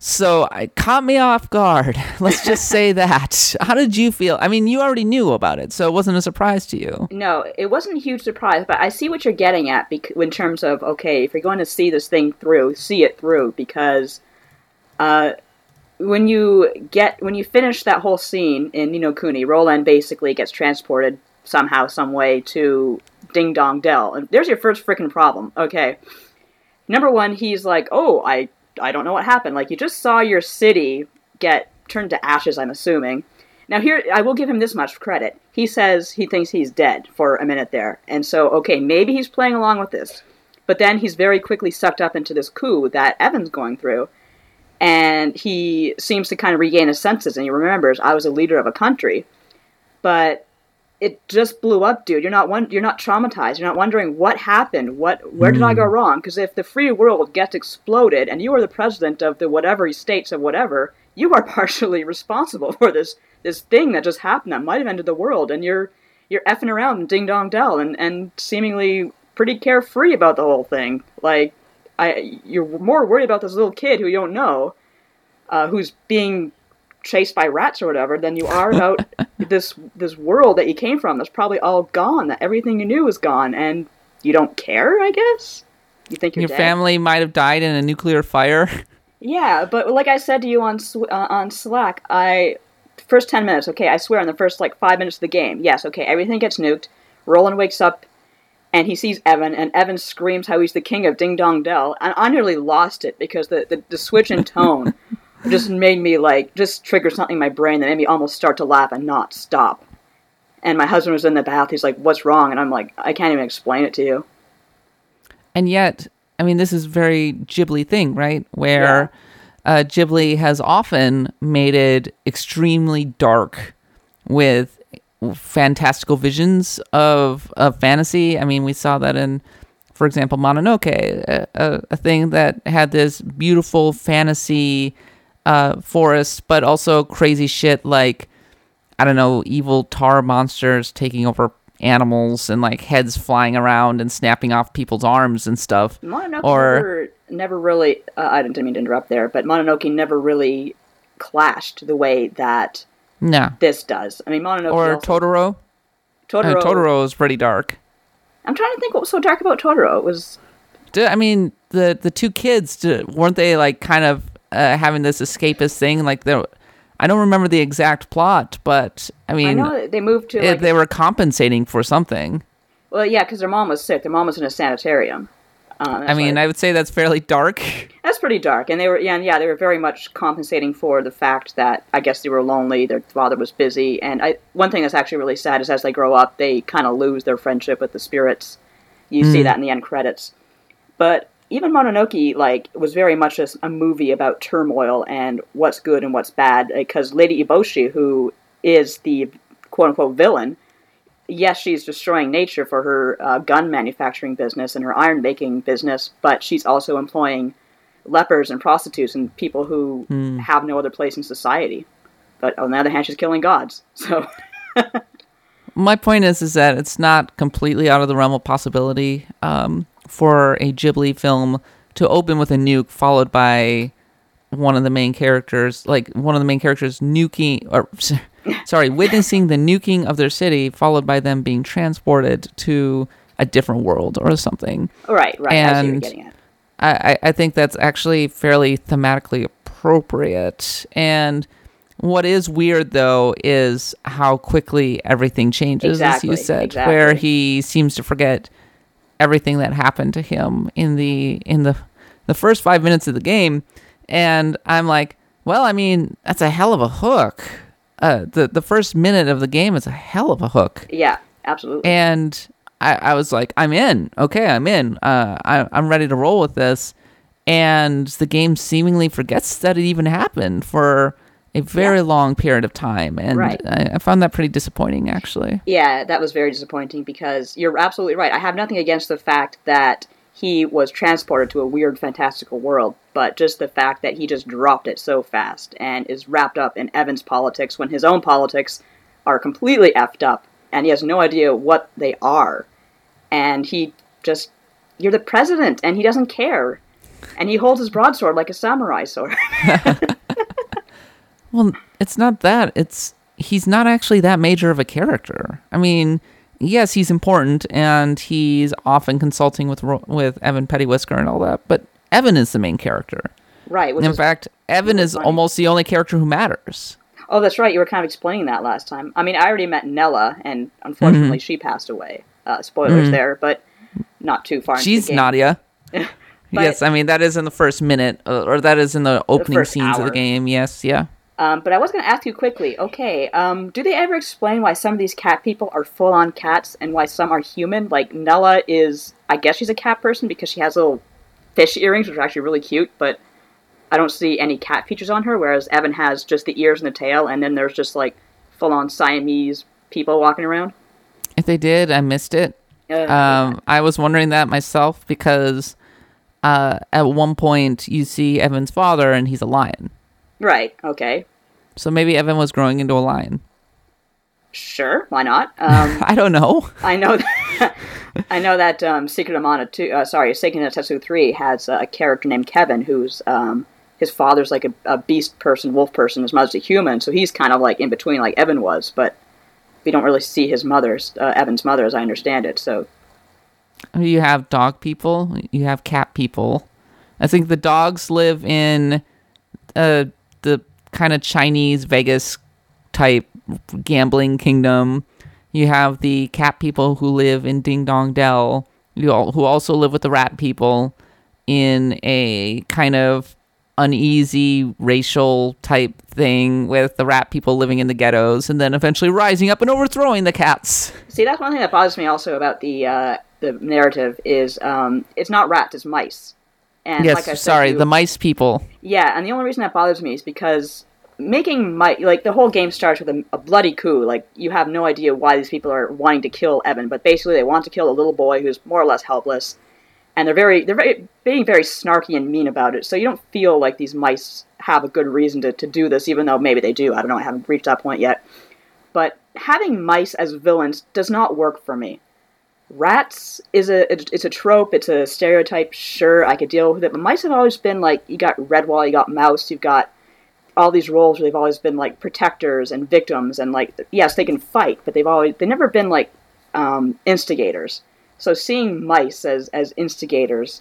so it caught me off guard. Let's just say that. How did you feel? I mean, you already knew about it, so it wasn't a surprise to you. No, it wasn't a huge surprise, but I see what you're getting at in terms of, okay, if you're going to see this thing through, see it through, because when you finish that whole scene in Ni No Kuni, Roland basically gets transported somehow, some way to Ding Dong Dell. And there's your first freaking problem. Okay. Number one, he's like, oh, I don't know what happened. Like, you just saw your city get turned to ashes, I'm assuming. Now, here, I will give him this much credit. He says he thinks he's dead for a minute there. And so, okay, maybe he's playing along with this. But then he's very quickly sucked up into this coup that Evan's going through. And he seems to kind of regain his senses. And he remembers, I was a leader of a country. But it just blew up, dude. You're not traumatized. You're not wondering what happened. Where did I go wrong? Because if the free world gets exploded and you are the president of the whatever states of whatever, you are partially responsible for this thing that just happened that might have ended the world. And you're effing around in Ding Dong Dell and seemingly pretty carefree about the whole thing. Like, you're more worried about this little kid who you don't know, who's being chased by rats or whatever than you are about this world that you came from that's probably all gone, that everything you knew is gone, and you don't care, I guess? You think you're dead. Your family might have died in a nuclear fire? Yeah, but like I said to you on Slack, first 10 minutes, okay, I swear on the first, like, 5 minutes of the game, yes, okay, everything gets nuked, Roland wakes up, and he sees Evan, and Evan screams how he's the king of Ding Dong Dell, and I nearly lost it because the switch in tone just made me, like, just triggered something in my brain that made me almost start to laugh and not stop. And my husband was in the bath. He's like, what's wrong? And I'm like, I can't even explain it to you. And yet, I mean, this is a very Ghibli thing, right? Where Ghibli has often made it extremely dark with fantastical visions of fantasy. I mean, we saw that in, for example, Mononoke, a thing that had this beautiful fantasy forest, but also crazy shit like, I don't know, evil tar monsters taking over animals and, like, heads flying around and snapping off people's arms and stuff. Mononoke never really, I didn't mean to interrupt there, but Mononoke never really clashed the way that this does. I mean, Mononoke or also, Totoro. Totoro is pretty dark. I'm trying to think what was so dark about Totoro. It was, I mean, the two kids, weren't they, like, kind of having this escapist thing, like, I don't remember the exact plot, but I mean, I know they moved to. They were compensating for something. Well, yeah, because their mom was sick. Their mom was in a sanitarium. I mean, I would say that's fairly dark. That's pretty dark, and they were, they were very much compensating for the fact that I guess they were lonely. Their father was busy, and one thing that's actually really sad is as they grow up, they kind of lose their friendship with the spirits. You see that in the end credits, but even Mononoke, like, was very much just a movie about turmoil and what's good and what's bad, because Lady Eboshi, who is the quote-unquote villain, yes, she's destroying nature for her gun manufacturing business and her iron-making business, but she's also employing lepers and prostitutes and people who have no other place in society. But on the other hand, she's killing gods, so... My point is that it's not completely out of the realm of possibility for a Ghibli film to open with a nuke followed by one of the main characters, witnessing the nuking of their city, followed by them being transported to a different world or something. Right. And I see what you're getting at. I think that's actually fairly thematically appropriate. And what is weird, though, is how quickly everything changes, exactly, as you said, exactly. Where he seems to forget everything that happened to him in the first 5 minutes of the game. And I'm like, well, I mean, that's a hell of a hook. The first minute of the game is a hell of a hook. Yeah, absolutely. And I was like, I'm in. Okay, I'm in. I'm ready to roll with this. And the game seemingly forgets that it even happened for... a very long period of time, and right. I found that pretty disappointing, actually. Yeah, that was very disappointing, because you're absolutely right. I have nothing against the fact that he was transported to a weird, fantastical world, but just the fact that he just dropped it so fast and is wrapped up in Evan's politics when his own politics are completely effed up, and he has no idea what they are. And he just... You're the president, and he doesn't care. And he holds his broadsword like a samurai sword. Well, it's not that. He's not actually that major of a character. I mean, yes, he's important, and he's often consulting with Evan Pettywhisker and all that, but Evan is the main character. Right. In fact, Evan is almost the only character who matters. Oh, that's right. You were kind of explaining that last time. I mean, I already met Nella, and unfortunately she passed away. Spoilers there, but not too far into the game. She's Nadia. Yes, I mean, that is in the first minute, or that is in the opening scenes of the game. Yes, yeah. But I was going to ask you quickly, okay, do they ever explain why some of these cat people are full-on cats and why some are human? Like, Nella is, I guess she's a cat person because she has little fish earrings, which are actually really cute, but I don't see any cat features on her, whereas Evan has just the ears and the tail, and then there's just, like, full-on Siamese people walking around. If they did, I missed it. Yeah. I was wondering that myself because at one point you see Evan's father and he's a lion. Right, okay. So maybe Evan was growing into a lion. Sure, why not? I don't know. I know that Seiken no Tetsu 3 has a character named Kevin who's his father's like a beast person, wolf person, his mother's a human, so he's kind of like in between like Evan was, but we don't really see his mother's Evan's mother as I understand it, so you have dog people, you have cat people. I think the dogs live in the kind of Chinese Vegas type gambling kingdom. You have the cat people who live in Ding Dong Dell, who also live with the rat people in a kind of uneasy racial type thing with the rat people living in the ghettos and then eventually rising up and overthrowing the cats. See, that's one thing that bothers me also about the narrative is it's not rats, it's mice. And yes, like I said, the mice people. Yeah, and the only reason that bothers me is because making mice... Like, the whole game starts with a bloody coup. Like, you have no idea why these people are wanting to kill Evan, but basically they want to kill a little boy who's more or less helpless, and they're being very snarky and mean about it, so you don't feel like these mice have a good reason to do this, even though maybe they do. I don't know, I haven't reached that point yet. But having mice as villains does not work for me. Rats is a trope, it's a stereotype, sure, I could deal with it, but mice have always been like, you got Redwall, you got Mouse, you've got all these roles where they've always been like protectors and victims, and like, yes, they can fight, but they've never been like instigators. So seeing mice as instigators,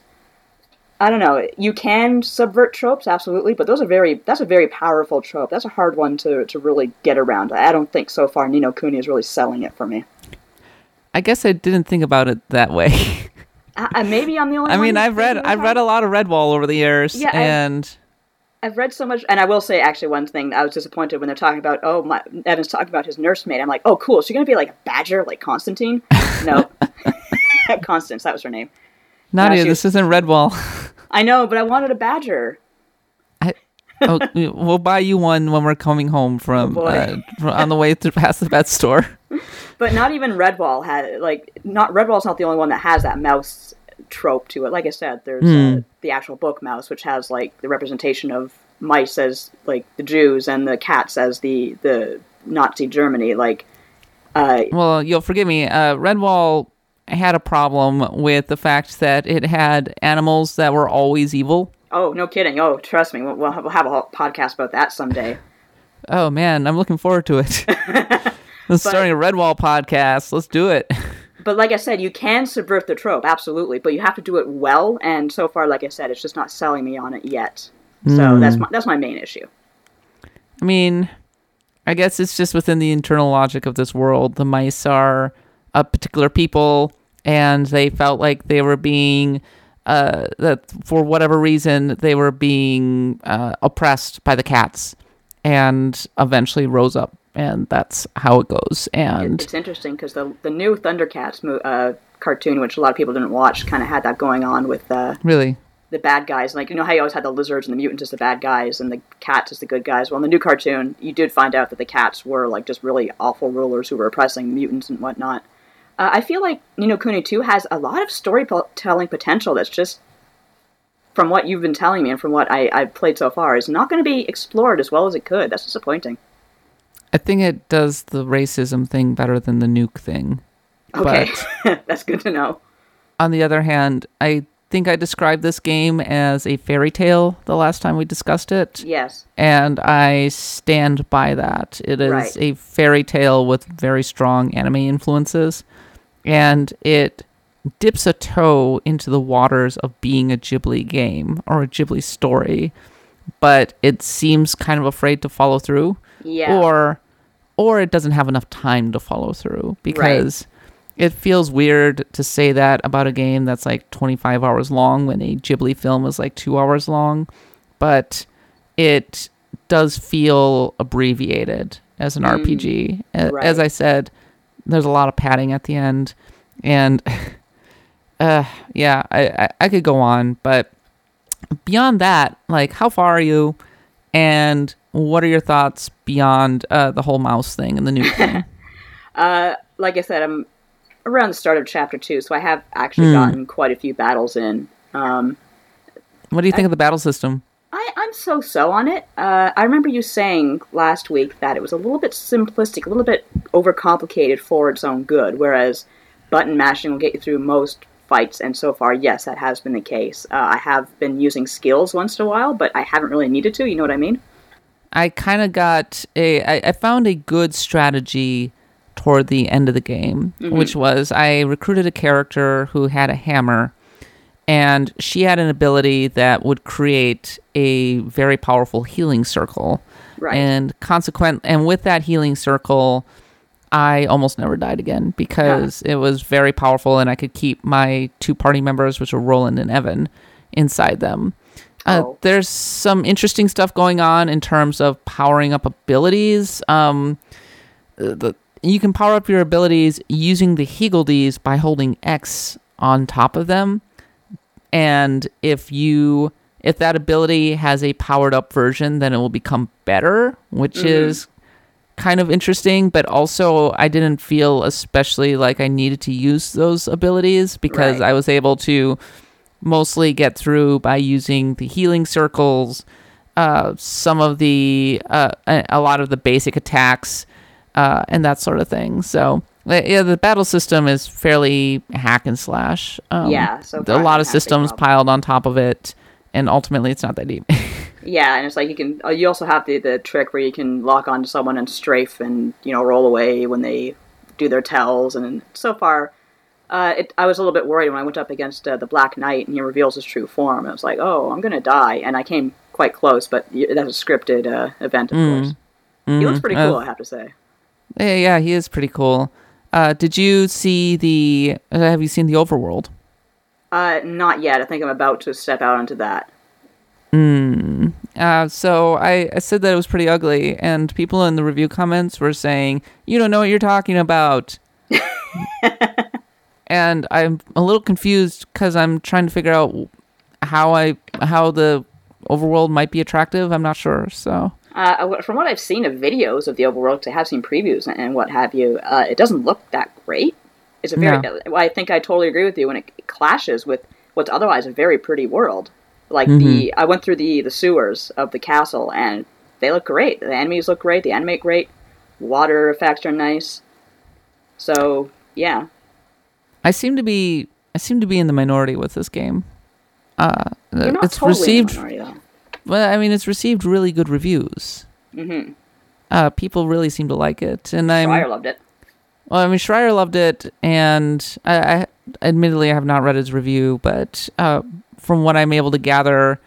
I don't know, you can subvert tropes, absolutely, but that's a very powerful trope, that's a hard one to really get around. I don't think so far Ni No Kuni is really selling it for me. I guess I didn't think about it that way. Maybe I'm the only one. I mean, I've read a lot of Redwall over the years, yeah, and I've read so much. And I will say, actually, one thing I was disappointed when they're talking about. Oh, Evan's talking about his nursemaid. I'm like, oh, cool. She's gonna be like a badger, like Constantine. No, Constance, that was her name. Nadia, this isn't Redwall. I know, but I wanted a badger. Oh, we'll buy you one when we're coming home from on the way to past the pet store. But not even Redwall had Redwall's not the only one that has that mouse trope to it. Like I said, there's the actual book Mouse, which has the representation of mice as the Jews and the cats as the Nazi Germany. Well, you'll forgive me. Redwall had a problem with the fact that it had animals that were always evil. Oh, no kidding. Oh, trust me. We'll have a whole podcast about that someday. Oh, man. I'm looking forward to it. Starting a Redwall podcast. Let's do it. But like I said, you can subvert the trope, absolutely. But you have to do it well. And so far, like I said, it's just not selling me on it yet. So that's my main issue. I mean, I guess it's just within the internal logic of this world. The mice are a particular people, and they felt like they were being... that for whatever reason they were being oppressed by the cats, and eventually rose up, and that's how it goes. And it's interesting because the new Thundercats cartoon, which a lot of people didn't watch, kind of had that going on with really the bad guys. Like, you know how you always had the lizards and the mutants as the bad guys and the cats as the good guys. Well, in the new cartoon, you did find out that the cats were just really awful rulers who were oppressing mutants and whatnot. I feel like Ni No Kuni 2 has a lot of storytelling potential that's just, from what you've been telling me and from what I've played so far, is not going to be explored as well as it could. That's disappointing. I think it does the racism thing better than the nuke thing. Okay, but that's good to know. On the other hand, I think I described this game as a fairy tale the last time we discussed it. Yes. And I stand by that. It is a fairy tale with very strong anime influences. And it dips a toe into the waters of being a Ghibli game or a Ghibli story, but it seems kind of afraid to follow through, or it doesn't have enough time to follow through, because it feels weird to say that about a game that's 25 hours long when a Ghibli film is 2 hours long, but it does feel abbreviated as an RPG. As I said, there's a lot of padding at the end, and I could go on, but beyond that, how far are you, and what are your thoughts beyond the whole mouse thing and the new thing? Like I said, I'm around the start of chapter 2, so I have actually gotten quite a few battles in. What do you think of the battle system? I'm so on it. I remember you saying last week that it was a little bit simplistic, a little bit overcomplicated for its own good, whereas button mashing will get you through most fights, and so far, yes, that has been the case. I have been using skills once in a while, but I haven't really needed to, you know what I mean? I kind of got I found a good strategy toward the end of the game, which was I recruited a character who had a hammer, and she had an ability that would create a very powerful healing circle. Right. And with that healing circle, I almost never died again because it was very powerful, and I could keep my two party members, which were Roland and Evan, inside them. There's some interesting stuff going on in terms of powering up abilities. You can power up your abilities using the Higgledies by holding X on top of them. And if that ability has a powered up version, then it will become better, which is kind of interesting. But also, I didn't feel especially like I needed to use those abilities because I was able to mostly get through by using the healing circles, some of the a lot of the basic attacks, and that sort of thing. So. Yeah, the battle system is fairly hack and slash. So a lot of systems piled on top of it, and ultimately it's not that deep. And it's you can. You also have the trick where you can lock onto someone and strafe, and roll away when they do their tells. And so far, I was a little bit worried when I went up against the Black Knight, and he reveals his true form. I was like, oh, I'm gonna die, and I came quite close, but that's a scripted event, of course. He looks pretty cool, I have to say. Yeah, he is pretty cool. Did you see have you seen the overworld? Not yet. I think I'm about to step out into that. So I said that it was pretty ugly, and people in the review comments were saying, you don't know what you're talking about. And I'm a little confused because I'm trying to figure out how the overworld might be attractive. I'm not sure. So from what I've seen of videos of the overworld, I have seen previews and what have you. It doesn't look that great. It's a very. No. I think I totally agree with you when it clashes with what's otherwise a very pretty world. Like I went through the sewers of the castle and they look great. The enemies look great. They animate great. Water effects are nice. So yeah. I seem to be in the minority with this game. You're not it's totally received. In the minority, though. Well, I mean, it's received really good reviews. Mm-hmm. People really seem to like it, and Schreier loved it. Well, I mean, Schreier loved it, and I admittedly I have not read his review, but from what I'm able to gather,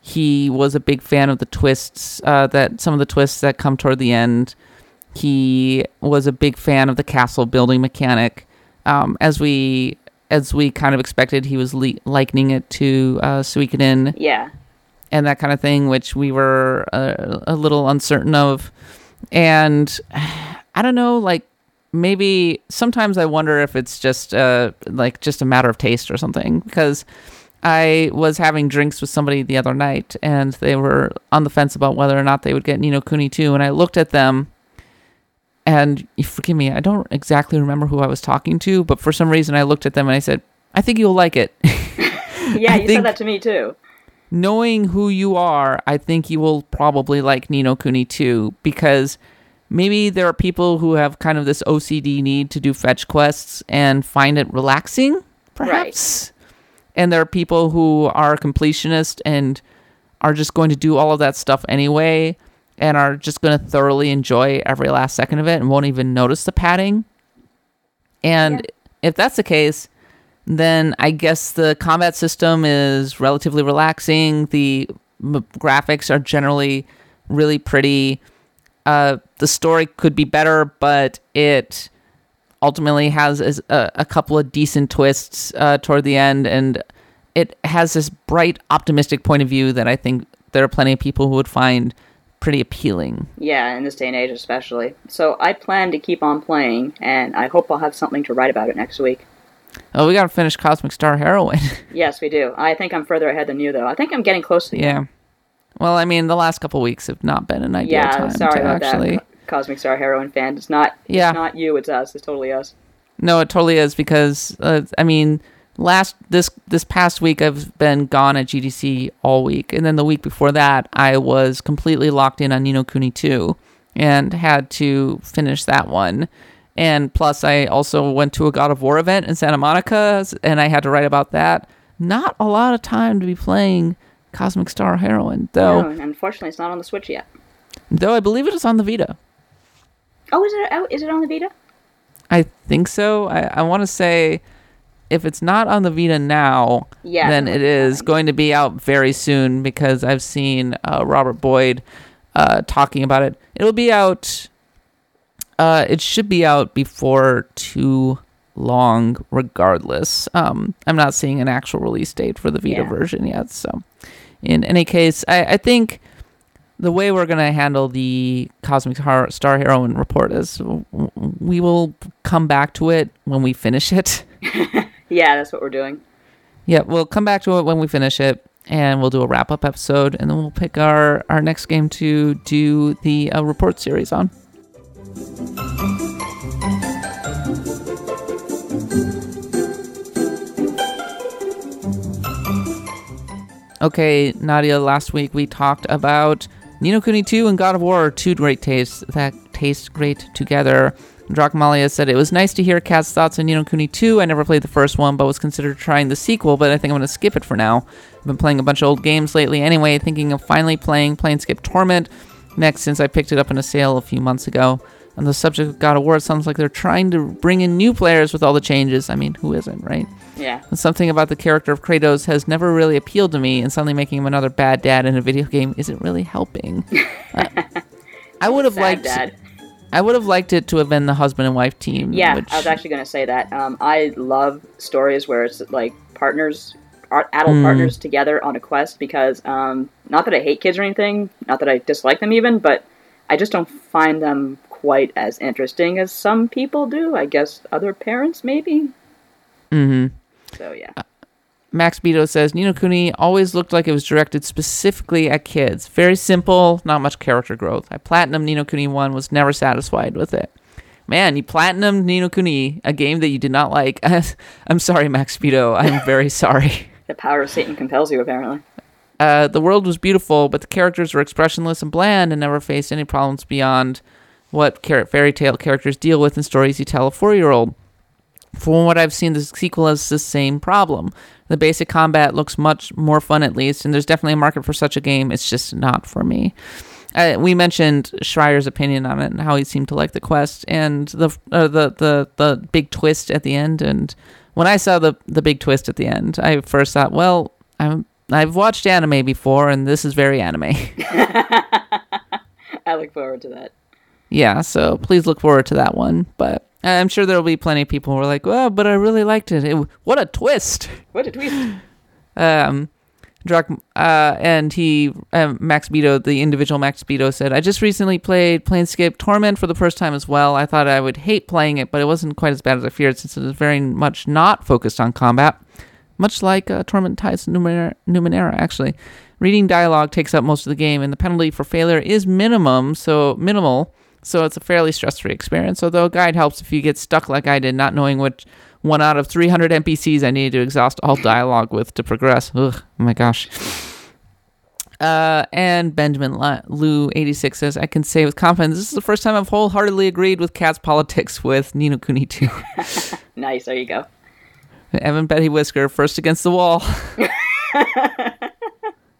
he was a big fan of the twists that some of the twists that come toward the end. He was a big fan of the castle building mechanic. As we kind of expected, he was likening it to Suikoden. Yeah. And that kind of thing, which we were a little uncertain of. And I don't know, like, maybe sometimes I wonder if it's just a matter of taste or something. Because I was having drinks with somebody the other night, and they were on the fence about whether or not they would get Ni No Kuni 2. And I looked at them. And forgive me, I don't exactly remember who I was talking to, but for some reason I looked at them and I said, I think you'll like it. Yeah, you said that to me too. Knowing who you are, I think you will probably like Ni No Kuni 2, because maybe there are people who have kind of this OCD need to do fetch quests and find it relaxing, perhaps. Right. And there are people who are completionists and are just going to do all of that stuff anyway, and are just going to thoroughly enjoy every last second of it and won't even notice the padding. And if that's the case, then I guess the combat system is relatively relaxing. The graphics are generally really pretty. The story could be better, but it ultimately has a couple of decent twists toward the end. And it has this bright, optimistic point of view that I think there are plenty of people who would find pretty appealing. Yeah, in this day and age especially. So I plan to keep on playing, and I hope I'll have something to write about it next week. Oh, we gotta finish Cosmic Star Heroine. Yes, we do. I think I'm further ahead than you, though. I think I'm getting close to you. Yeah. Well, I mean, the last couple weeks have not been an ideal time. Yeah, sorry about that, Cosmic Star Heroine fan. It's not you, it's us. It's totally us. No, it totally is, because, I mean, this past week I've been gone at GDC all week, and then the week before that I was completely locked in on Ni No Kuni 2 and had to finish that one. And plus I also went to a God of War event in Santa Monica, and I had to write about that. Not a lot of time to be playing Cosmic Star Heroine, though. No, unfortunately it's not on the Switch yet. Though I believe it is on the Vita. Oh, is it on the Vita? I think so. I want to say, if it's not on the Vita now, then it is going to be out very soon, because I've seen Robert Boyd talking about it. It'll be out. It should be out before too long, regardless. I'm not seeing an actual release date for the Vita version yet. So in any case, I think the way we're going to handle the Cosmic Star Heroine report is we will come back to it when we finish it. Yeah, that's what we're doing. Yeah, we'll come back to it when we finish it, and we'll do a wrap-up episode, and then we'll pick our next game to do the report series on. Okay, Nadia, last week we talked about Ni No Kuni 2 and God of War, two great tastes that taste great together. Drakmalia said, it was nice to hear Kat's thoughts on Ni No Kuni 2. I never played the first one, but was considered trying the sequel, but I think I'm going to skip it for now. I've been playing a bunch of old games lately anyway, thinking of finally playing Planescape Torment next, since I picked it up in a sale a few months ago. On the subject of God of War, it sounds like they're trying to bring in new players with all the changes. I mean, who isn't, right? Yeah. And something about the character of Kratos has never really appealed to me, and suddenly making him another bad dad in a video game isn't really helping. I would have liked... Dad. I would have liked it to have been the husband and wife team. Yeah, I was actually going to say that. I love stories where it's like partners, adult partners together on a quest, because not that I hate kids or anything, not that I dislike them even, but I just don't find them quite as interesting as some people do. I guess other parents maybe. Mm-hmm. So, yeah. Max Beto says, Ni No Kuni always looked like it was directed specifically at kids. Very simple, not much character growth. I platinumed Ni No Kuni 1, was never satisfied with it. Man, you platinumed Ni No Kuni, a game that you did not like. I'm sorry, Max Beto. I'm very sorry. The power of Satan compels you, apparently. The world was beautiful, but the characters were expressionless and bland and never faced any problems beyond what fairy tale characters deal with in stories you tell a 4-year-old. From what I've seen, the sequel has the same problem. The basic combat looks much more fun, at least, and there's definitely a market for such a game. It's just not for me. We mentioned Schreier's opinion on it and how he seemed to like the quest and the big twist at the end. And when I saw the big twist at the end, I first thought, well, I've watched anime before, and this is very anime. I look forward to that. Yeah, so please look forward to that one. But I'm sure there will be plenty of people who are like, well, but I really liked it. What a twist! What a twist! And he, Max Beto, the individual Max Beto, said, I just recently played Planescape Torment for the first time as well. I thought I would hate playing it, but it wasn't quite as bad as I feared, since it was very much not focused on combat. Much like Torment Tides Numenera, actually. Reading dialogue takes up most of the game, and the penalty for failure is minimal, so it's a fairly stress-free experience, although a guide helps if you get stuck like I did, not knowing which one out of 300 NPCs I needed to exhaust all dialogue with to progress. Ugh, oh my gosh. And Benjamin Lou86 says, I can say with confidence, this is the first time I've wholeheartedly agreed with Cat's politics with Ni No Kuni 2. Nice, there you go. Evan Betty Whisker, first against the wall.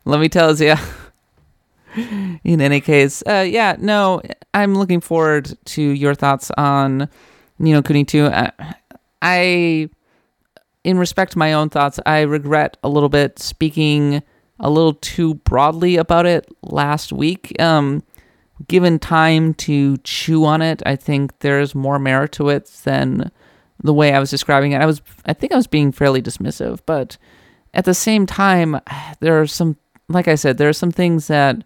Let me tell you. In any case, I'm looking forward to your thoughts on Ni No Kuni 2. I, in respect to my own thoughts, I regret a little bit speaking a little too broadly about it last week. Given time to chew on it, I think there's more merit to it than the way I was describing it. I think I was being fairly dismissive, but at the same time, there are some things that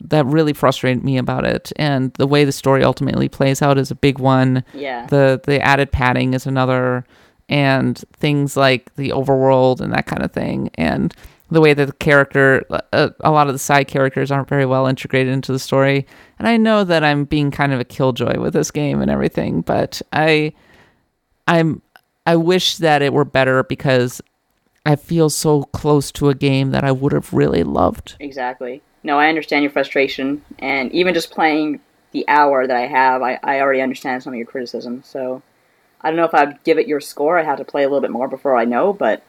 that really frustrate me about it, and the way the story ultimately plays out is a big one. Yeah. The added padding is another, and things like the overworld and that kind of thing, and the way that the character, a lot of the side characters aren't very well integrated into the story. And I know that I'm being kind of a killjoy with this game and everything, but I wish that it were better, because I feel so close to a game that I would have really loved. Exactly. No, I understand your frustration, and even just playing the hour that I have, I already understand some of your criticism. So I don't know if I'd give it your score. I'd have to play a little bit more before I know, but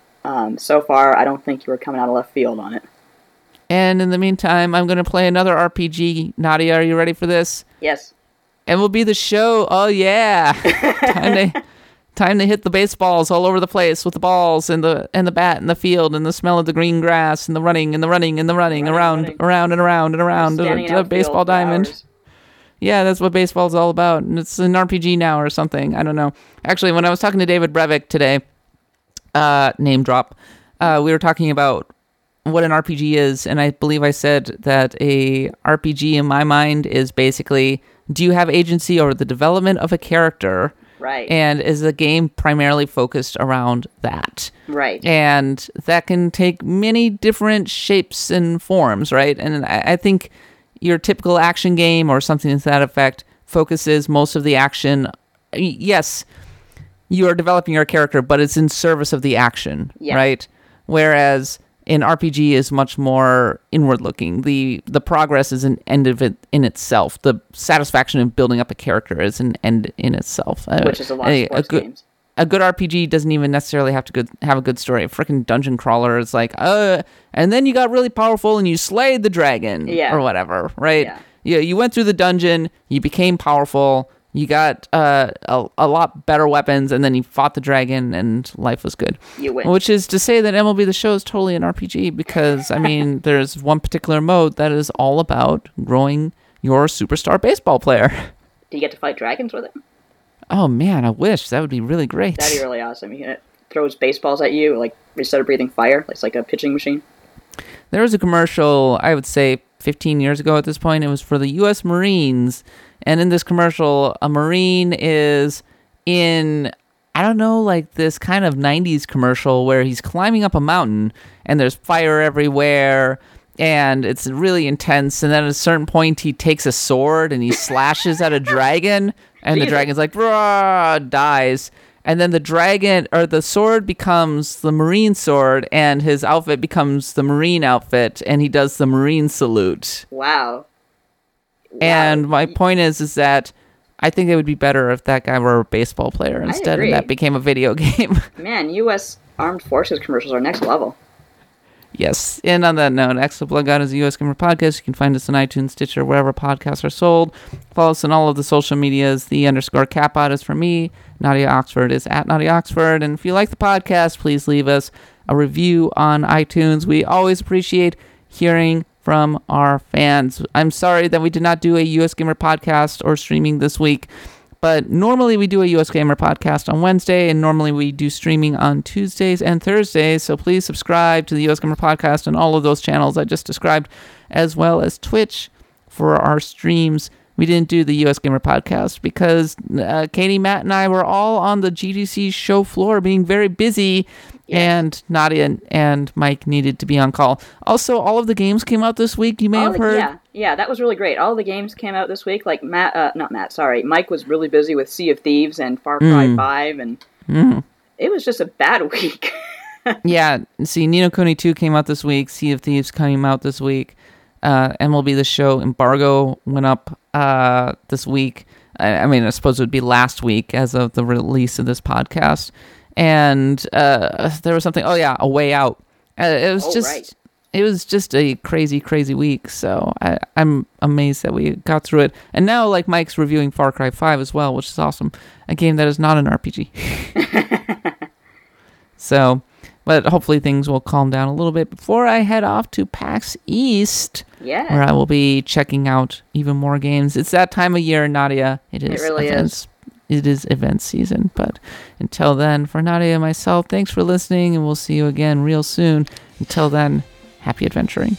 so far I don't think you were coming out of left field on it. And in the meantime, I'm going to play another RPG. Nadia, are you ready for this? Yes. And we'll be the show. Oh, yeah. Time to hit the baseballs all over the place with the balls and the bat and the field and the smell of the green grass and the running around and a baseball diamond. Hours. Yeah, that's what baseball's all about. And it's an RPG now or something. I don't know. Actually, when I was talking to David Brevik today, name drop, we were talking about what an RPG is, and I believe I said that a RPG in my mind is basically, do you have agency over the development of a character? Right. And is the game primarily focused around that? Right. And that can take many different shapes and forms, right? And I think your typical action game or something to that effect focuses most of the action. Yes, you are developing your character, but it's in service of the action, yeah. Right? Whereas an RPG is much more inward-looking. The progress is an end of it in itself. The satisfaction of building up a character is an end in itself. Which is a lot of sports games. A good RPG doesn't even necessarily have to have a good story. A freaking dungeon crawler is like, and then you got really powerful and you slayed the dragon, yeah. Or whatever, right? Yeah. You went through the dungeon, you became powerful, you got a lot better weapons, and then you fought the dragon, and life was good. You win. Which is to say that MLB The Show is totally an RPG, because, I mean, there's one particular mode that is all about growing your superstar baseball player. Do you get to fight dragons with him? Oh, man, I wish. That would be really great. That'd be really awesome. It throws baseballs at you, like, instead of breathing fire. It's like a pitching machine. There was a commercial, I would say, 15 years ago at this point. It was for the U.S. Marines. And in this commercial, a Marine is in I don't know, like this kind of 90s commercial where he's climbing up a mountain and there's fire everywhere and it's really intense. And then at a certain point, he takes a sword and he slashes at a dragon and the dragon's like, rah, dies. And then the dragon or the sword becomes the Marine sword and his outfit becomes the Marine outfit and he does the Marine salute. Wow. And my point is that I think it would be better if that guy were a baseball player instead and that became a video game. Man, U.S. Armed Forces commercials are next level. Yes. And on that note, Axel Plug Out is a U.S. Gamer podcast. You can find us on iTunes, Stitcher, wherever podcasts are sold. Follow us on all of the social medias. The underscore Capot is for me. Nadia Oxford is at Nadia Oxford. And if you like the podcast, please leave us a review on iTunes. We always appreciate hearing from our fans. I'm sorry that we did not do a U.S. Gamer podcast or streaming this week, but normally we do a U.S. Gamer podcast on Wednesday, and normally we do streaming on Tuesdays and Thursdays, so please subscribe to the U.S. Gamer podcast on all of those channels I just described, as well as Twitch for our streams. We didn't do the U.S. Gamer podcast because Katie, Matt, and I were all on the GDC show floor being very busy, and Nadia and Mike needed to be on call. Also, all of the games came out this week. You may have heard. Yeah, that was really great. All the games came out this week. Like Mike was really busy with Sea of Thieves and Far Cry 5, and it was just a bad week. Yeah, see, Ni No Kuni 2 came out this week. Sea of Thieves came out this week. MLB The Show embargo went up this week. I mean, I suppose it would be last week as of the release of this podcast. And there was something. Oh yeah, A Way Out. It was just a crazy, crazy week. So I'm amazed that we got through it. And now, like Mike's reviewing Far Cry 5 as well, which is awesome. A game that is not an RPG. So, but hopefully things will calm down a little bit before I head off to PAX East. Yeah, where I will be checking out even more games. It's that time of year, Nadia. It really is. It is event season, but until then, for Nadia and myself, thanks for listening, and we'll see you again real soon. Until then, happy adventuring.